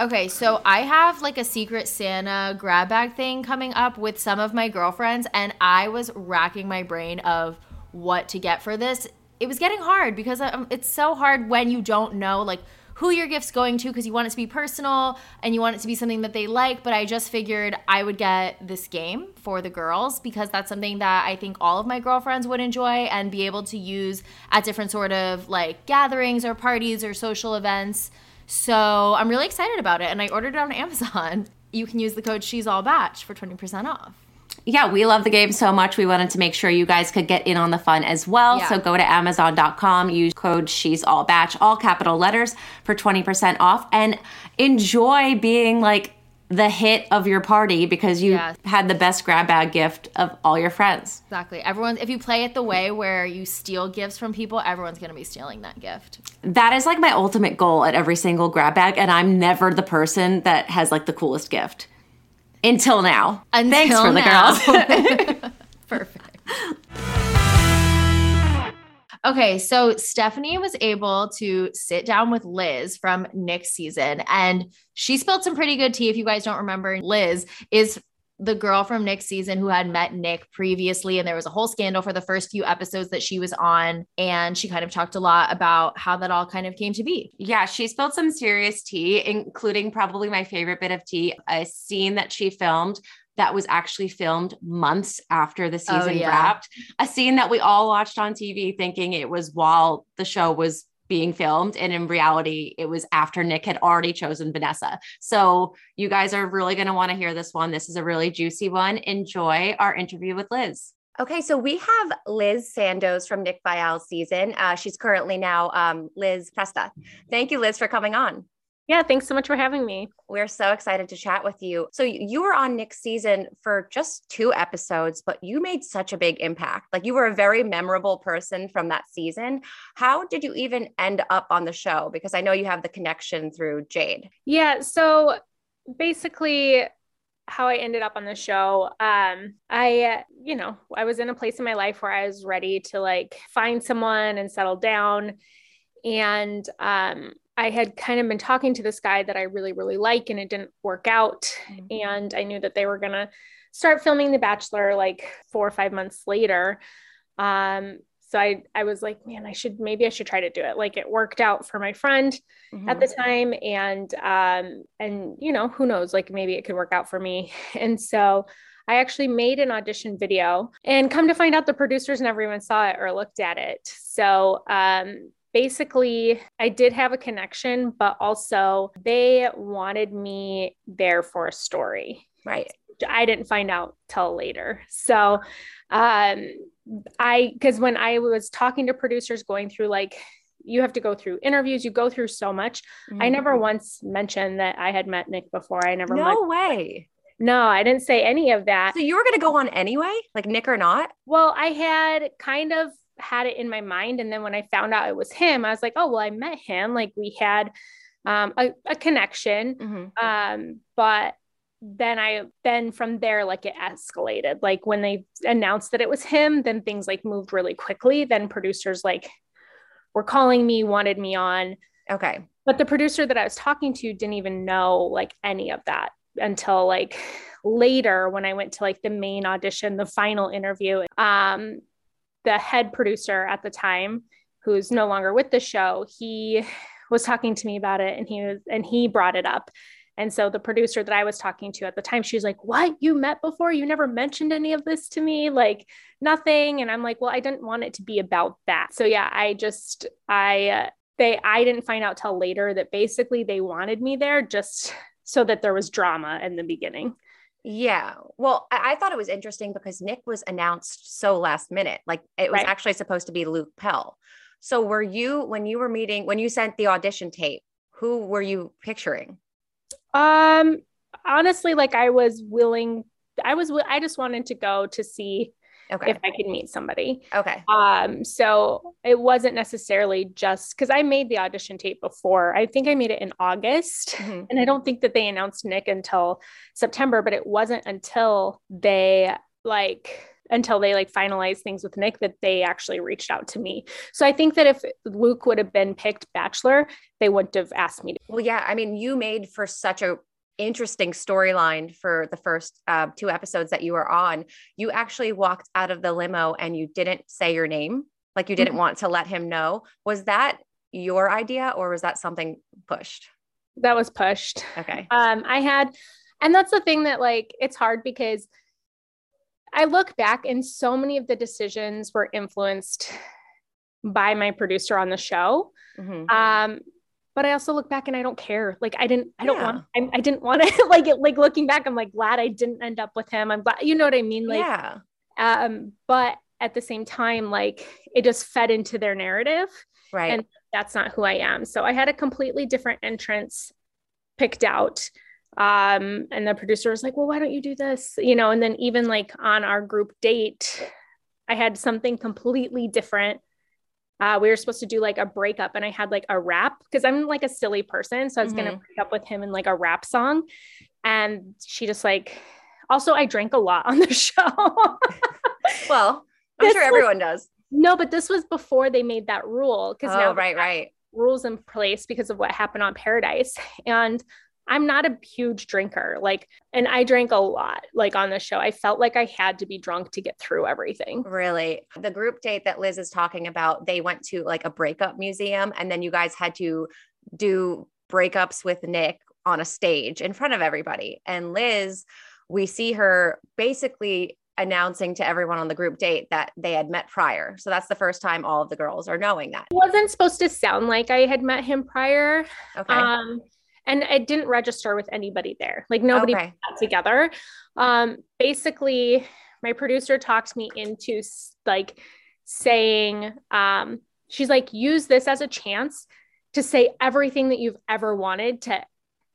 Okay, so I have like a Secret Santa grab bag thing coming up with some of my girlfriends, and I was racking my brain of what to get for this. It was getting hard because it's so hard when you don't know like who your gift's going to, because you want it to be personal and you want it to be something that they like, but I just figured I would get this game for the girls because that's something that I think all of my girlfriends would enjoy and be able to use at different sort of like gatherings or parties or social events. So I'm really excited about it, and I ordered it on Amazon. You can use the code She's All Batch for 20% off. Yeah, we love the game so much. We wanted to make sure you guys could get in on the fun as well. Yeah. So go to Amazon.com, use code She's All Batch, all capital letters, for 20% off, and enjoy being like the hit of your party because you had the best grab bag gift of all your friends. Exactly. If you play it the way where you steal gifts from people, everyone's going to be stealing that gift. That is like my ultimate goal at every single grab bag, and I'm never the person that has like the coolest gift. Until now. Thanks for the girls. Perfect. Okay, so Stephanie was able to sit down with Liz from Nick's season, and she spilled some pretty good tea. If you guys don't remember, Liz is the girl from Nick's season who had met Nick previously, and there was a whole scandal for the first few episodes that she was on, and she kind of talked a lot about how that all kind of came to be. Yeah, she spilled some serious tea, including probably my favorite bit of tea, a scene that she filmed that was actually filmed months after the season wrapped. A scene that we all watched on TV thinking it was while the show was being filmed. And in reality, it was after Nick had already chosen Vanessa. So you guys are really going to want to hear this one. This is a really juicy one. Enjoy our interview with Liz. Okay, so we have Liz Sandoz from Nick Viall's season. She's currently now Liz Presta. Thank you, Liz, for coming on. Yeah, thanks so much for having me. We're so excited to chat with you. So you were on Nick's season for just 2 episodes, but you made such a big impact. Like, you were a very memorable person from that season. How did you even end up on the show? Because I know you have the connection through Jade. Yeah, so basically how I ended up on the show, I was in a place in my life where I was ready to like find someone and settle down. And I had kind of been talking to this guy that I really, really like, and it didn't work out. Mm-hmm. And I knew that they were going to start filming The Bachelor like 4 or 5 months later. So I was like, man, maybe I should try to do it. Like, it worked out for my friend at the time. And who knows, like maybe it could work out for me. And so I actually made an audition video, and come to find out the producers and everyone saw it or looked at it. So, basically, I did have a connection, but also they wanted me there for a story. Right. I didn't find out till later. So, because when I was talking to producers going through, like, you have to go through interviews, you go through so much. Mm-hmm. I never once mentioned that I had met Nick before. I never. No way. No, I didn't say any of that. So you were going to go on anyway, like Nick or not? Well, I had kind of had it in my mind. And then when I found out it was him, I was like, oh, well, I met him. Like we had a connection. Mm-hmm. But then from there, like it escalated. Like when they announced that it was him, then things like moved really quickly. Then producers like were calling me, wanted me on. Okay. But the producer that I was talking to didn't even know like any of that until like later when I went to like the main audition, the final interview. The head producer at the time, who's no longer with the show, he was talking to me about it and he brought it up. And so the producer that I was talking to at the time, she's like, what? You met before? You never mentioned any of this to me, like nothing. And I'm like, well, I didn't want it to be about that. So yeah, I didn't find out till later that basically they wanted me there just so that there was drama in the beginning. Yeah. Well, I thought it was interesting because Nick was announced so last minute, like it was actually supposed to be Luke Pell. So were you, when you sent the audition tape, who were you picturing? Honestly, like I just wanted to go to see if I could meet somebody. Okay. So it wasn't necessarily just because I made the audition tape before. I think I made it in August, mm-hmm. and I don't think that they announced Nick until September, but it wasn't until they finalized things with Nick that they actually reached out to me. So I think that if Luke would have been picked Bachelor, they wouldn't have asked me. Well, yeah. I mean, you made for such a interesting storyline for the first two episodes that you were on. You actually walked out of the limo and you didn't say your name. Like you didn't mm-hmm. want to let him know. Was that your idea or was that something pushed? That was pushed. Okay. And that's the thing that like, it's hard because I look back and so many of the decisions were influenced by my producer on the show. Mm-hmm. But I also look back and I don't care. Like I didn't want to like looking back, I'm like glad I didn't end up with him. I'm glad, you know what I mean? Like, yeah. But at the same time, like it just fed into their narrative. Right. And that's not who I am. So I had a completely different entrance picked out. And the producer was like, well, why don't you do this? You know? And then even like on our group date, I had something completely different. We were supposed to do like a breakup and I had like a rap because I'm like a silly person. So I was mm-hmm. going to break up with him in like a rap song. And she just like, also I drank a lot on the show. Well, I'm sure everyone does. No, but this was before they made that rule. Cause now right. rules in place because of what happened on Paradise. And I'm not a huge drinker, like, and I drank a lot, like on the show. I felt like I had to be drunk to get through everything. Really? The group date that Liz is talking about, they went to like a breakup museum and then you guys had to do breakups with Nick on a stage in front of everybody. And Liz, we see her basically announcing to everyone on the group date that they had met prior. So that's the first time all of the girls are knowing that. It wasn't supposed to sound like I had met him prior. Okay. And it didn't register with anybody there. Like nobody got together. Basically my producer talked me into like saying, she's like, use this as a chance to say everything that you've ever wanted to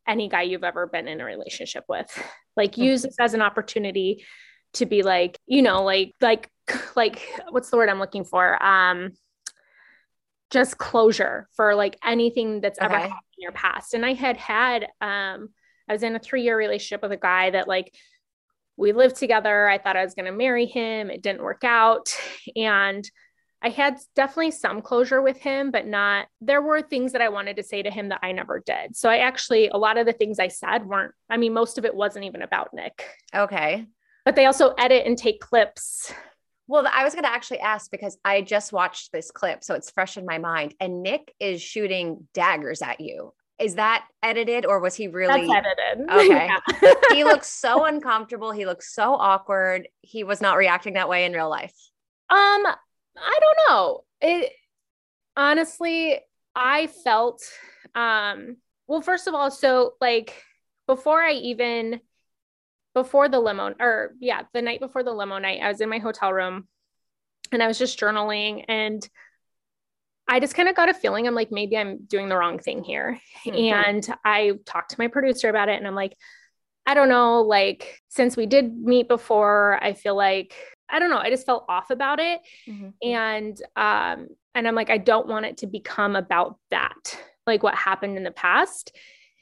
any guy you've ever been in a relationship with. Like use this as an opportunity to be like, you know, like what's the word I'm looking for? Just closure for like anything that's ever happened in your past. And I had I was in a 3-year relationship with a guy that like we lived together. I thought I was going to marry him. It didn't work out. And I had definitely some closure with him, but there were things that I wanted to say to him that I never did. So I actually, a lot of the things I said most of it wasn't even about Nick. Okay. But they also edit and take clips. Well, I was going to actually ask because I just watched this clip, so it's fresh in my mind. And Nick is shooting daggers at you. Is that edited or was he really? That's edited. Okay. Yeah. He looks so uncomfortable. He looks so awkward. He was not reacting that way in real life. I don't know. Honestly, I felt, well, first of all, so like the night before the limo night, I was in my hotel room and I was just journaling and I just kind of got a feeling. I'm like, maybe I'm doing the wrong thing here. Mm-hmm. And I talked to my producer about it and I'm like, I don't know, like, since we did meet before, I feel like, I don't know, I just felt off about it. Mm-hmm. And I'm like, I don't want it to become about that, like what happened in the past.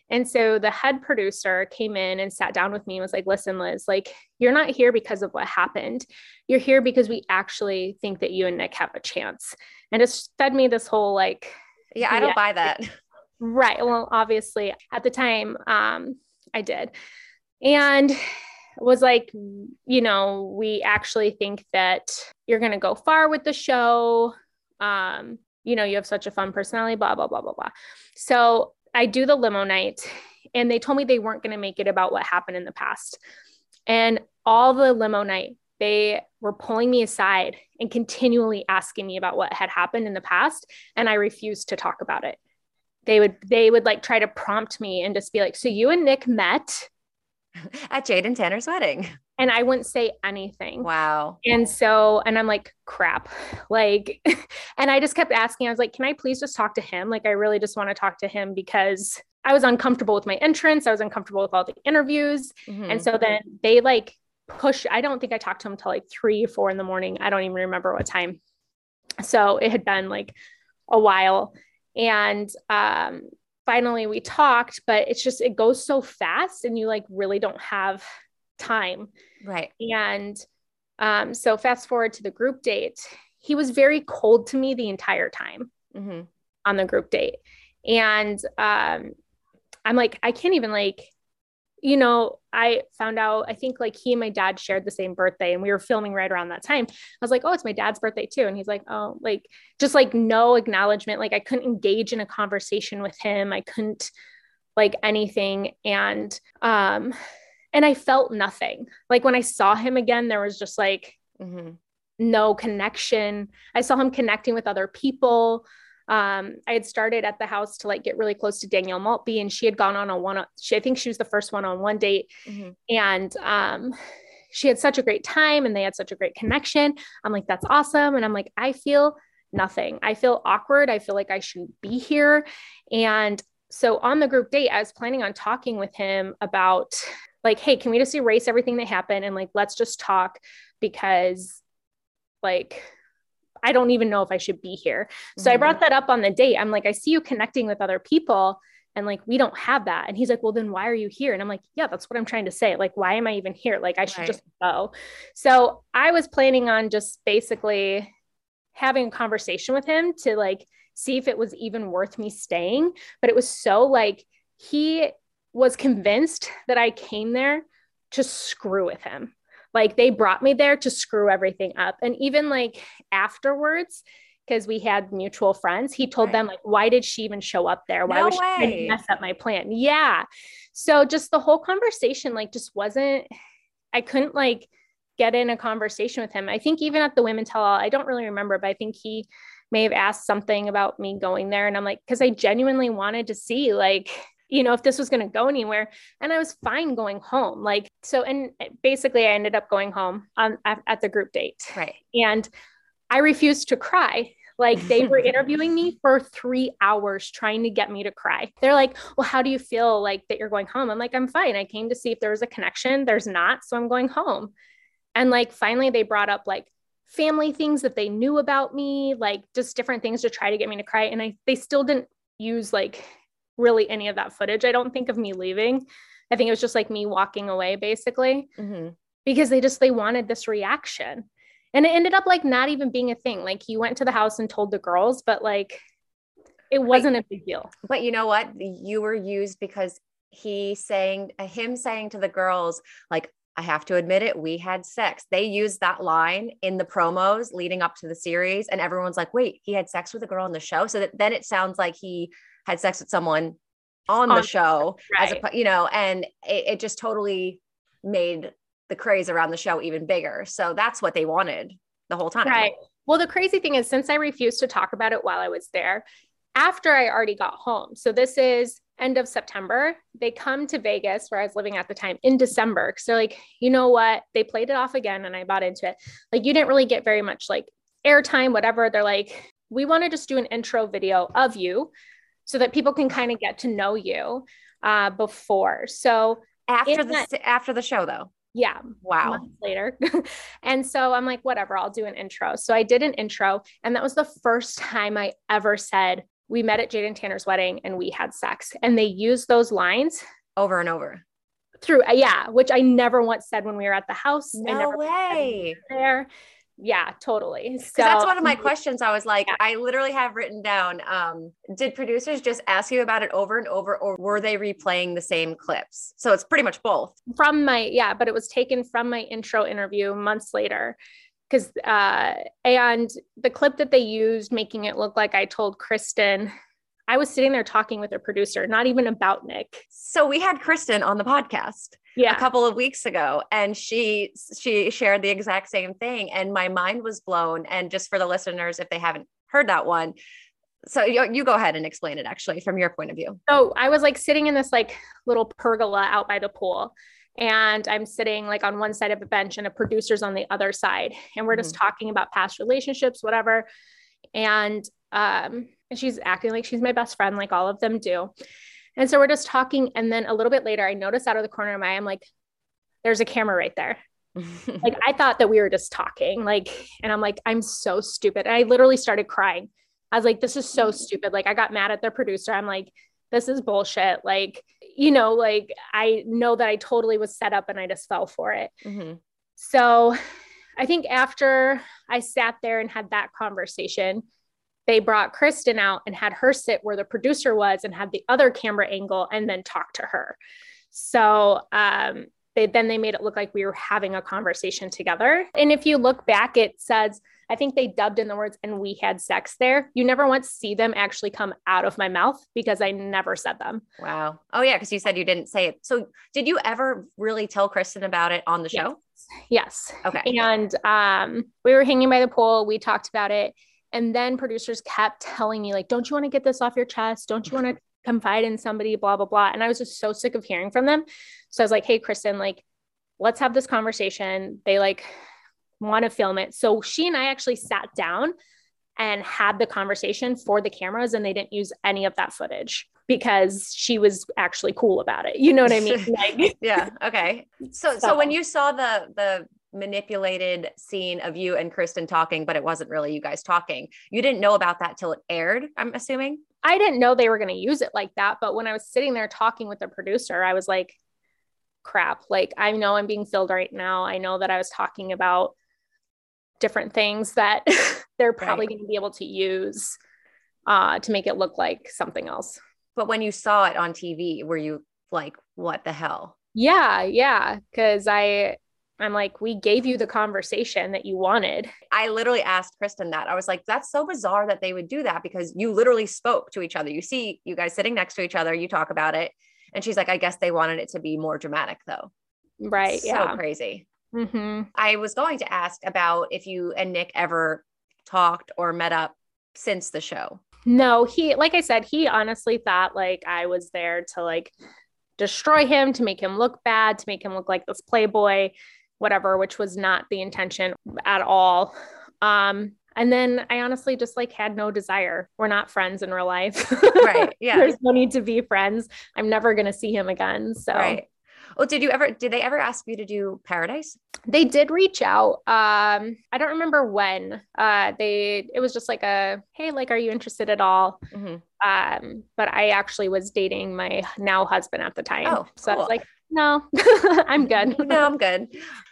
And so the head producer came in and sat down with me and was like, listen, Liz, like, you're not here because of what happened. You're here because we actually think that you and Nick have a chance. And just fed me this whole, like, yeah, I don't buy that. Right. Well, obviously at the time, I did. And was like, you know, we actually think that you're going to go far with the show. You know, you have such a fun personality, blah, blah, blah, blah, blah. So I do the limo night, and they told me they weren't going to make it about what happened in the past. And all the limo night, they were pulling me aside and continually asking me about what had happened in the past. And I refused to talk about it. They would like try to prompt me and just be like, so you and Nick met at Jade and Tanner's wedding. And I wouldn't say anything. Wow. And so, and I'm like, crap, like, and I just kept asking, I was like, can I please just talk to him? Like, I really just want to talk to him because I was uncomfortable with my entrance. I was uncomfortable with all the interviews. Mm-hmm. And so then they like push. I don't think I talked to him until like 3 or 4 in the morning. I don't even remember what time. So it had been like a while. And, finally we talked, but it's just, it goes so fast and you like really don't have time. Right. And, so fast forward to the group date, he was very cold to me the entire time mm-hmm. on the group date. And, I'm like, I can't even like, you know, I found out, I think like he and my dad shared the same birthday and we were filming right around that time. I was like, oh, it's my dad's birthday too. And he's like, oh, like, just like no acknowledgement. Like I couldn't engage in a conversation with him. I couldn't like anything. And I felt nothing. Like when I saw him again, there was just like mm-hmm. no connection. I saw him connecting with other people. I had started at the house to like get really close to Danielle Maltby, and she had gone on a I think she was the first one-on-one date. Mm-hmm. And, she had such a great time and they had such a great connection. I'm like, that's awesome. And I'm like, I feel nothing. I feel awkward. I feel like I shouldn't be here. And so on the group date, I was planning on talking with him about like, hey, can we just erase everything that happened? And like, let's just talk because like, I don't even know if I should be here. So mm-hmm. I brought that up on the date. I'm like, I see you connecting with other people and like, we don't have that. And he's like, well, then why are you here? And I'm like, yeah, that's what I'm trying to say. Like, why am I even here? Like I should just go. So I was planning on just basically having a conversation with him to like, see if it was even worth me staying. But it was so like, he was convinced that I came there to screw with him. Like they brought me there to screw everything up. And even like afterwards, because we had mutual friends, he told them like, why did she even show up there? Why was she trying to mess up my plan? Yeah. So just the whole conversation, like just wasn't, I couldn't like get in a conversation with him. I think even at the Women Tell All, I don't really remember, but I think he may have asked something about me going there. And I'm like, because I genuinely wanted to see like, you know, if this was going to go anywhere. And I was fine going home. Like, so, and basically I ended up going home at the group date. Right. And I refused to cry. Like they were interviewing me for 3 hours trying to get me to cry. They're like, well, how do you feel like that you're going home? I'm like, I'm fine. I came to see if there was a connection. There's not. So I'm going home. And like, finally they brought up like family things that they knew about me, like just different things to try to get me to cry. And they still didn't use like really any of that footage. I don't think of me leaving. I think it was just like me walking away basically mm-hmm. because they wanted this reaction, and it ended up like not even being a thing. Like he went to the house and told the girls, but like, it wasn't a big deal. But you know what? You were used because him saying to the girls, like, I have to admit it, we had sex. They used that line in the promos leading up to the series. And everyone's like, wait, he had sex with a girl on the show. So that then it sounds like he had sex with someone on the show, right. as a, you know, and it just totally made the craze around the show even bigger. So that's what they wanted the whole time. Right. Well, the crazy thing is, since I refused to talk about it while I was there, after I already got home. So this is end of September, they come to Vegas where I was living at the time in December. Cause they're like, you know what? They played it off again. And I bought into it. Like, you didn't really get very much like airtime, whatever. They're like, we want to just do an intro video of you so that people can kind of get to know you before. So After the show though. Yeah. Wow. Months later. And so I'm like, whatever, I'll do an intro. So I did an intro, and that was the first time I ever said, we met at Jade and Tanner's wedding and we had sex. And they used those lines over and over through. Yeah. Which I never once said when we were at the house. No way. There. Yeah, totally. So that's one of my questions. I was like, yeah. I literally have written down, did producers just ask you about it over and over, or were they replaying the same clips? So it's pretty much both from but it was taken from my intro interview months later. Cause, and the clip that they used, making it look like I told Kristen, I was sitting there talking with a producer, not even about Nick. So we had Kristen on the podcast. Yeah. A couple of weeks ago. And she shared the exact same thing. And my mind was blown. And just for the listeners, if they haven't heard that one, so you go ahead and explain it actually from your point of view. So I was like sitting in this like little pergola out by the pool, and I'm sitting like on one side of a bench and a producer's on the other side. And we're just talking about past relationships, whatever. And she's acting like she's my best friend, like all of them do. And so we're just talking. And then a little bit later, I noticed out of the corner of my eye, I'm like, there's a camera right there. Like, I thought that we were just talking, like, and I'm like, I'm so stupid. And I literally started crying. I was like, this is so stupid. Like, I got mad at the producer. I'm like, this is bullshit. Like, you know, like, I know that I totally was set up and I just fell for it. Mm-hmm. So I think after I sat there and had that conversation, they brought Kristen out and had her sit where the producer was and had the other camera angle and then talk to her. So they made it look like we were having a conversation together. And if you look back, it says, I think they dubbed in the words, and we had sex there. You never once see them actually come out of my mouth because I never said them. Wow. Oh yeah. Cause you said you didn't say it. So did you ever really tell Kristen about it on the show? Yes. Okay. And we were hanging by the pool. We talked about it. And then producers kept telling me, like, don't you want to get this off your chest? Don't you want to confide in somebody, blah, blah, blah. And I was just so sick of hearing from them. So I was like, hey, Kristen, like, let's have this conversation. They like want to film it. So she and I actually sat down and had the conversation for the cameras, and they didn't use any of that footage because she was actually cool about it. You know what I mean? Like, yeah. Okay. So when you saw the manipulated scene of you and Kristen talking, but it wasn't really you guys talking. You didn't know about that till it aired, I'm assuming. I didn't know they were going to use it like that. But when I was sitting there talking with the producer, I was like, crap, like, I know I'm being filled right now. I know that I was talking about different things that they're probably going to be able to use to make it look like something else. But when you saw it on TV, were you like, what the hell? Yeah. Yeah. Cause I'm like, we gave you the conversation that you wanted. I literally asked Kristen that. I was like, that's so bizarre that they would do that because you literally spoke to each other. You see you guys sitting next to each other, you talk about it. And she's like, I guess they wanted it to be more dramatic though. Right. So yeah. Crazy. Mm-hmm. I was going to ask about if you and Nick ever talked or met up since the show. No, like I said, he honestly thought like I was there to like destroy him, to make him look bad, to make him look like this playboy, whatever, which was not the intention at all. And then I honestly just like had no desire. We're not friends in real life. Right. Yeah. There's no need to be friends. I'm never going to see him again. So. Right. Well, did they ever ask you to do Paradise? They did reach out. I don't remember when, it was just like a, hey, like, are you interested at all? Mm-hmm. But I actually was dating my now husband at the time. Oh, so cool. I was like, no, I'm good. No, I'm good.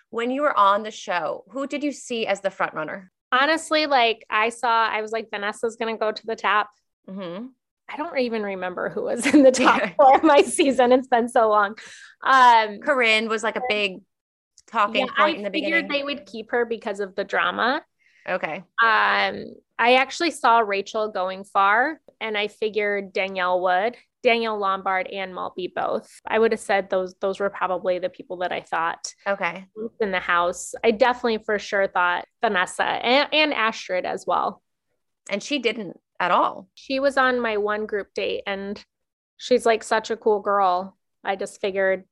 When you were on the show, who did you see as the front runner? Honestly, like I was like, Vanessa's going to go to the top. Mm-hmm. I don't even remember who was in the top four of my season. It's been so long. Corinne was like a big talking point in the beginning. I figured they would keep her because of the drama. Okay. I actually saw Rachel going far, and I figured Danielle would. Danielle Lombard and Maltby both. I would have said those were probably the people that I thought in the house. I definitely for sure thought Vanessa and Astrid as well. And she didn't at all. She was on my one group date and she's like such a cool girl. I just figured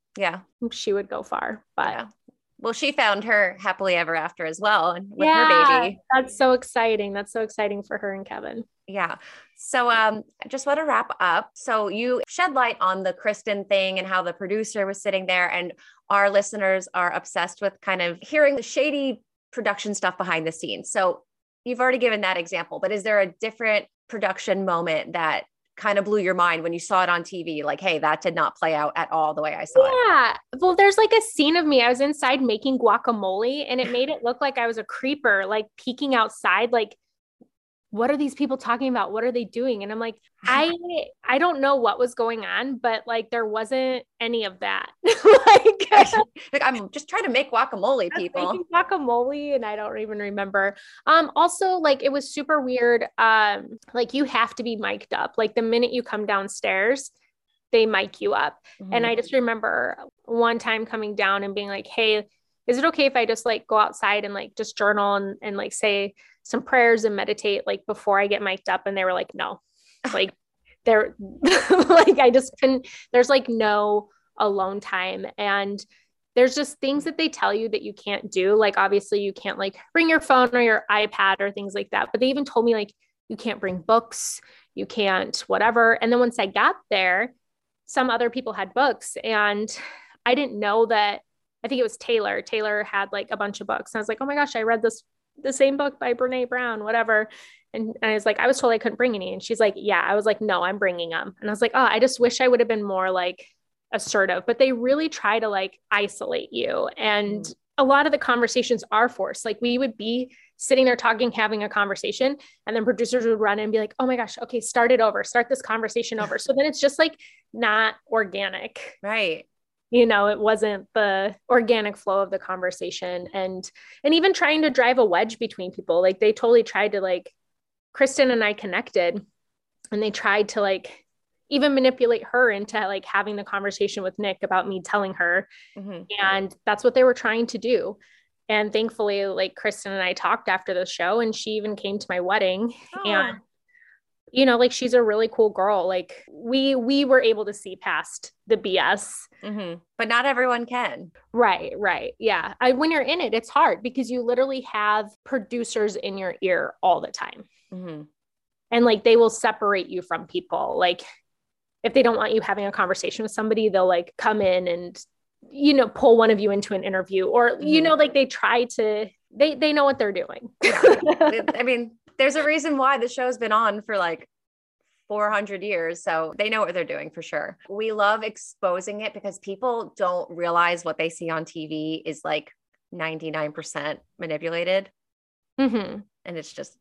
she would go far, but Well, she found her happily ever after as well with her baby. That's so exciting. That's so exciting for her and Kevin. Yeah. So I just want to wrap up. So you shed light on the Kristen thing and how the producer was sitting there, and our listeners are obsessed with kind of hearing the shady production stuff behind the scenes. So you've already given that example, but is there a different production moment that kind of blew your mind when you saw it on TV? Like, hey, that did not play out at all the way I saw it. Yeah. Well, there's like a scene of me. I was inside making guacamole, and it made it look like I was a creeper, like peeking outside, like, what are these people talking about? What are they doing? And I'm like, I don't know what was going on, but like, there wasn't any of that. like I'm just trying to make guacamole, people. Guacamole. And I don't even remember. Also, like, it was super weird. Like, you have to be mic'd up. Like, the minute you come downstairs, they mic you up. Mm-hmm. And I just remember one time coming down and being like, hey, is it okay if I just like go outside and like just journal and like say some prayers and meditate like before I get mic'd up? And they were like, no, like they're like, I just couldn't, there's like no alone time. And there's just things that they tell you that you can't do. Like, obviously you can't like bring your phone or your iPad or things like that. But they even told me like, you can't bring books, you can't whatever. And then once I got there, some other people had books, and I didn't know that. I think it was Taylor. Taylor had like a bunch of books. And I was like, oh my gosh, I read the same book by Brene Brown, whatever. And I was like, I was told I couldn't bring any. And she's like, yeah. I was like, no, I'm bringing them. And I was like, oh, I just wish I would have been more like assertive, but they really try to like isolate you. And a lot of the conversations are forced. Like, we would be sitting there talking, having a conversation, and then producers would run in and be like, oh my gosh, okay, start it over, start this conversation over. So then it's just like not organic. Right. You know, it wasn't the organic flow of the conversation, and even trying to drive a wedge between people. Like, they totally tried to like, Kristen and I connected, and they tried to like even manipulate her into like having the conversation with Nick about me telling her, and that's what they were trying to do. And thankfully, like, Kristen and I talked after the show, and she even came to my wedding, and you know, like, she's a really cool girl. Like, we were able to see past the BS, but not everyone can. Right. Right. Yeah. When you're in it, it's hard because you literally have producers in your ear all the time. And like, they will separate you from people. Like, if they don't want you having a conversation with somebody, they'll like come in and, you know, pull one of you into an interview, or, you know, like, they try to, they know what they're doing. I mean, there's a reason why the show's been on for like 400 years. So they know what they're doing for sure. We love exposing it because people don't realize what they see on TV is like 99% manipulated. And it's just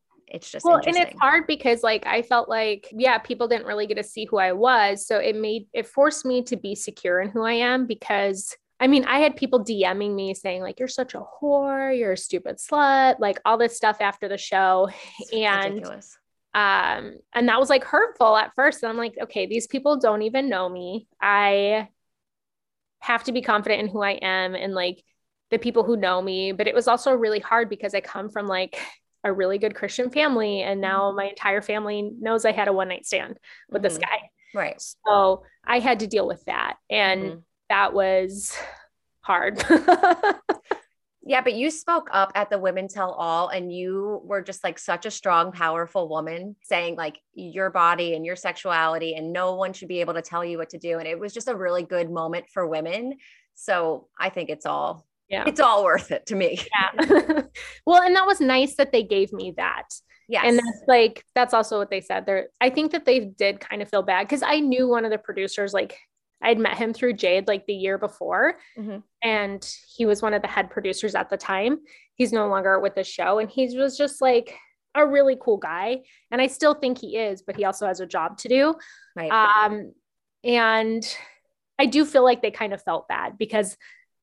well, and it's hard because like, I felt like, people didn't really get to see who I was. So it forced me to be secure in who I am, because I mean, I had people DMing me saying like, you're such a whore, you're a stupid slut, like all this stuff after the show. Ridiculous. And that was like hurtful at first. And I'm like, okay, these people don't even know me. I have to be confident in who I am and like the people who know me. But it was also really hard because I come from like a really good Christian family. And now my entire family knows I had a 1-night stand with this guy. Right. So I had to deal with that. And that was hard. Yeah. But you spoke up at the Women Tell All, and you were just like such a strong, powerful woman saying like your body and your sexuality, and no one should be able to tell you what to do. And it was just a really good moment for women. So I think it's all worth it to me. Yeah. Well, and that was nice that they gave me that. Yes. And that's like, that's also what they said there. I think that they did kind of feel bad, because I knew one of the producers, like, I'd met him through Jade like the year before, and he was one of the head producers at the time. He's no longer with the show, and he was just like a really cool guy. And I still think he is, but he also has a job to do. Right. And I do feel like they kind of felt bad because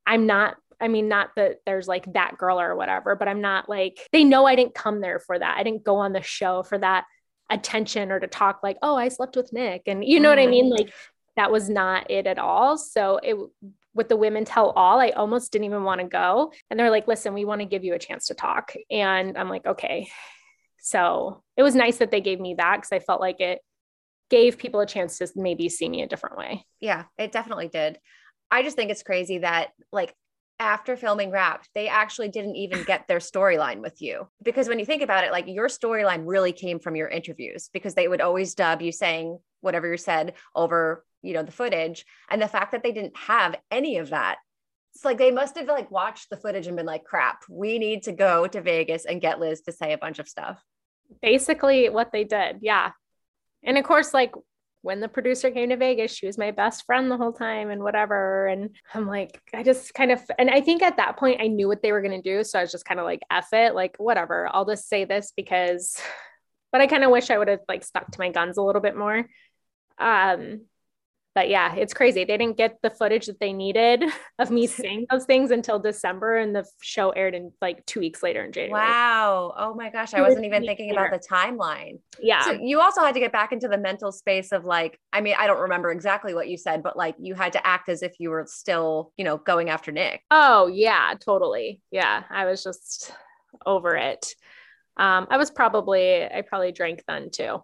not that there's like that girl or whatever, but I'm not like, they know I didn't come there for that. I didn't go on the show for that attention or to talk like, oh, I slept with Nick. And you know what I mean? Like, that was not it at all. So with the Women Tell All, I almost didn't even want to go. And they're like, listen, we want to give you a chance to talk. And I'm like, okay. So it was nice that they gave me that, because I felt like it gave people a chance to maybe see me a different way. Yeah, it definitely did. I just think it's crazy that like, after filming Wrapped, they actually didn't even get their storyline with you. Because when you think about it, like your storyline really came from your interviews, because they would always dub you saying whatever you said over, you know, the footage. And the fact that they didn't have any of that, it's like they must have like watched the footage and been like, crap, we need to go to Vegas and get Liz to say a bunch of stuff. Basically what they did. Yeah. And of course, like when the producer came to Vegas, she was my best friend the whole time and whatever. And I'm like, I just kind of, and I think at that point I knew what they were going to do. So I was just kind of like, F it, like, whatever, I'll just say this because, but I kind of wish I would have like stuck to my guns a little bit more. But yeah, it's crazy. They didn't get the footage that they needed of me saying those things until December. And the show aired in like 2 weeks later in January. Wow. Oh my gosh. I wasn't even thinking about the timeline. Yeah. So you also had to get back into the mental space of like, I mean, I don't remember exactly what you said, but like you had to act as if you were still, you know, going after Nick. Oh yeah, totally. Yeah. I was just over it. I probably drank then too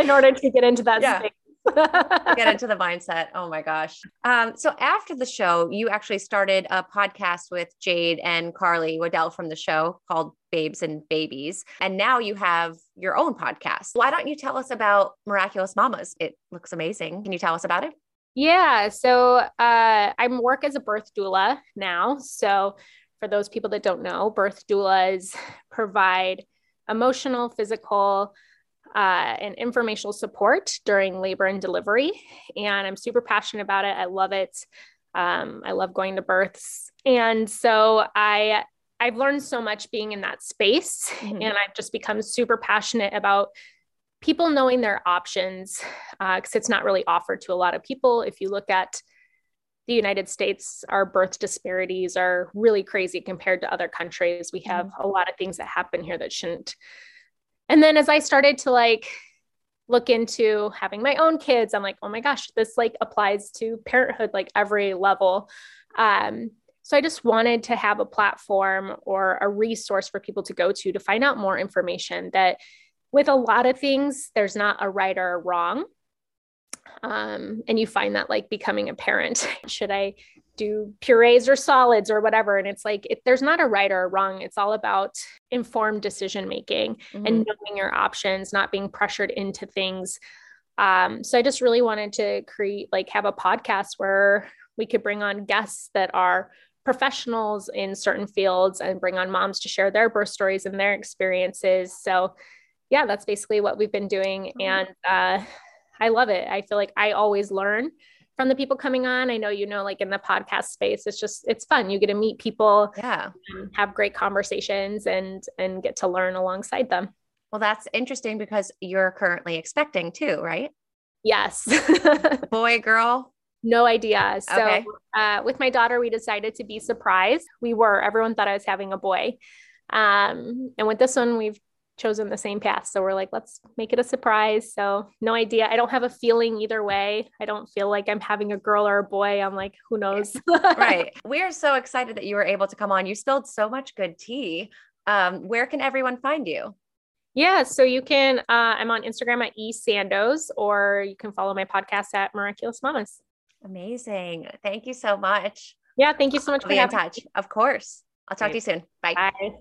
in order to get into that space. Get into the mindset. Oh my gosh. So after the show, you actually started a podcast with Jade and Carly Waddell from the show called Babes and Babies. And now you have your own podcast. Why don't you tell us about Miraculous Mamas? It looks amazing. Can you tell us about it? Yeah. So I work as a birth doula now. So for those people that don't know, birth doulas provide emotional, physical, and informational support during labor and delivery. And I'm super passionate about it. I love it. I love going to births. And so I've learned so much being in that space, mm-hmm. and I've just become super passionate about people knowing their options. 'Cause it's not really offered to a lot of people. If you look at the United States, our birth disparities are really crazy compared to other countries. We have mm-hmm. a lot of things that happen here that shouldn't. And then as I started to like look into having my own kids, I'm like, oh my gosh, this like applies to parenthood, like every level. So I just wanted to have a platform or a resource for people to go to find out more information, that with a lot of things, there's not a right or a wrong. And you find that like becoming a parent, should I do purees or solids or whatever? And it's like, there's not a right or a wrong. It's all about informed decision-making mm-hmm. and knowing your options, not being pressured into things. So I just really wanted to create, like have a podcast where we could bring on guests that are professionals in certain fields and bring on moms to share their birth stories and their experiences. So yeah, that's basically what we've been doing. Mm-hmm. And, I love it. I feel like I always learn from the people coming on. I know, you know, like in the podcast space, it's just, it's fun. You get to meet people, have great conversations and get to learn alongside them. Well, that's interesting because you're currently expecting too, right? Yes. Boy, girl. No idea. So okay. With my daughter, we decided to be surprised. Everyone thought I was having a boy. And with this one, we've chosen the same path. So we're like, let's make it a surprise. So no idea. I don't have a feeling either way. I don't feel like I'm having a girl or a boy. I'm like, who knows? Right. We are so excited that you were able to come on. You spilled so much good tea. Where can everyone find you? Yeah. So you can, I'm on Instagram at @esandoz, or you can follow my podcast at Miraculous Mamas. Amazing. Thank you so much. Yeah. Thank you so much for being in touch. Of course. I'll talk to you soon. Bye. Bye.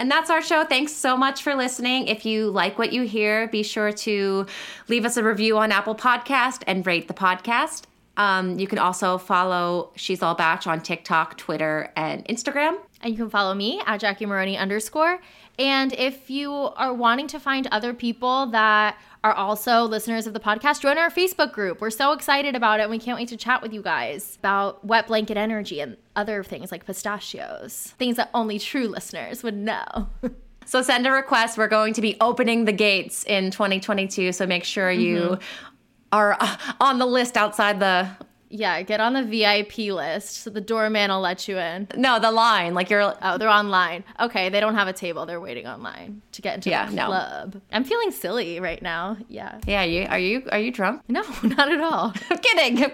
And that's our show. Thanks so much for listening. If you like what you hear, be sure to leave us a review on Apple Podcast and rate the podcast. You can also follow She's All Batch on TikTok, Twitter, and Instagram. And you can follow me at @JackieMaroney_. And if you are wanting to find other people that are also listeners of the podcast, join our Facebook group. We're so excited about it, and we can't wait to chat with you guys about wet blanket energy and other things like pistachios, things that only true listeners would know. So send a request. We're going to be opening the gates in 2022, so make sure you are on the list outside the... Yeah, get on the VIP list so the doorman will let you in. No, the line. Like they're online. Okay, they don't have a table. They're waiting online to get into the club. No. I'm feeling silly right now. Yeah. Yeah, are you drunk? No, not at all. I'm kidding.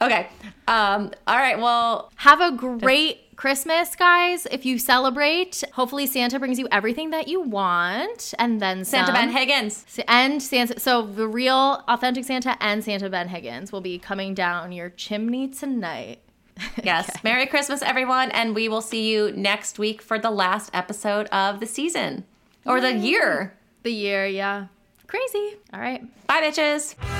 Okay. All right, well, have a great Christmas, guys. If you celebrate, hopefully Santa brings you everything that you want, and then some. Santa Ben Higgins. And Santa. So the real, authentic Santa and Santa Ben Higgins will be coming down your chimney tonight. Yes. Okay. Merry Christmas, everyone. And we will see you next week for the last episode of the season or the year. The year, yeah. Crazy. All right. Bye, bitches.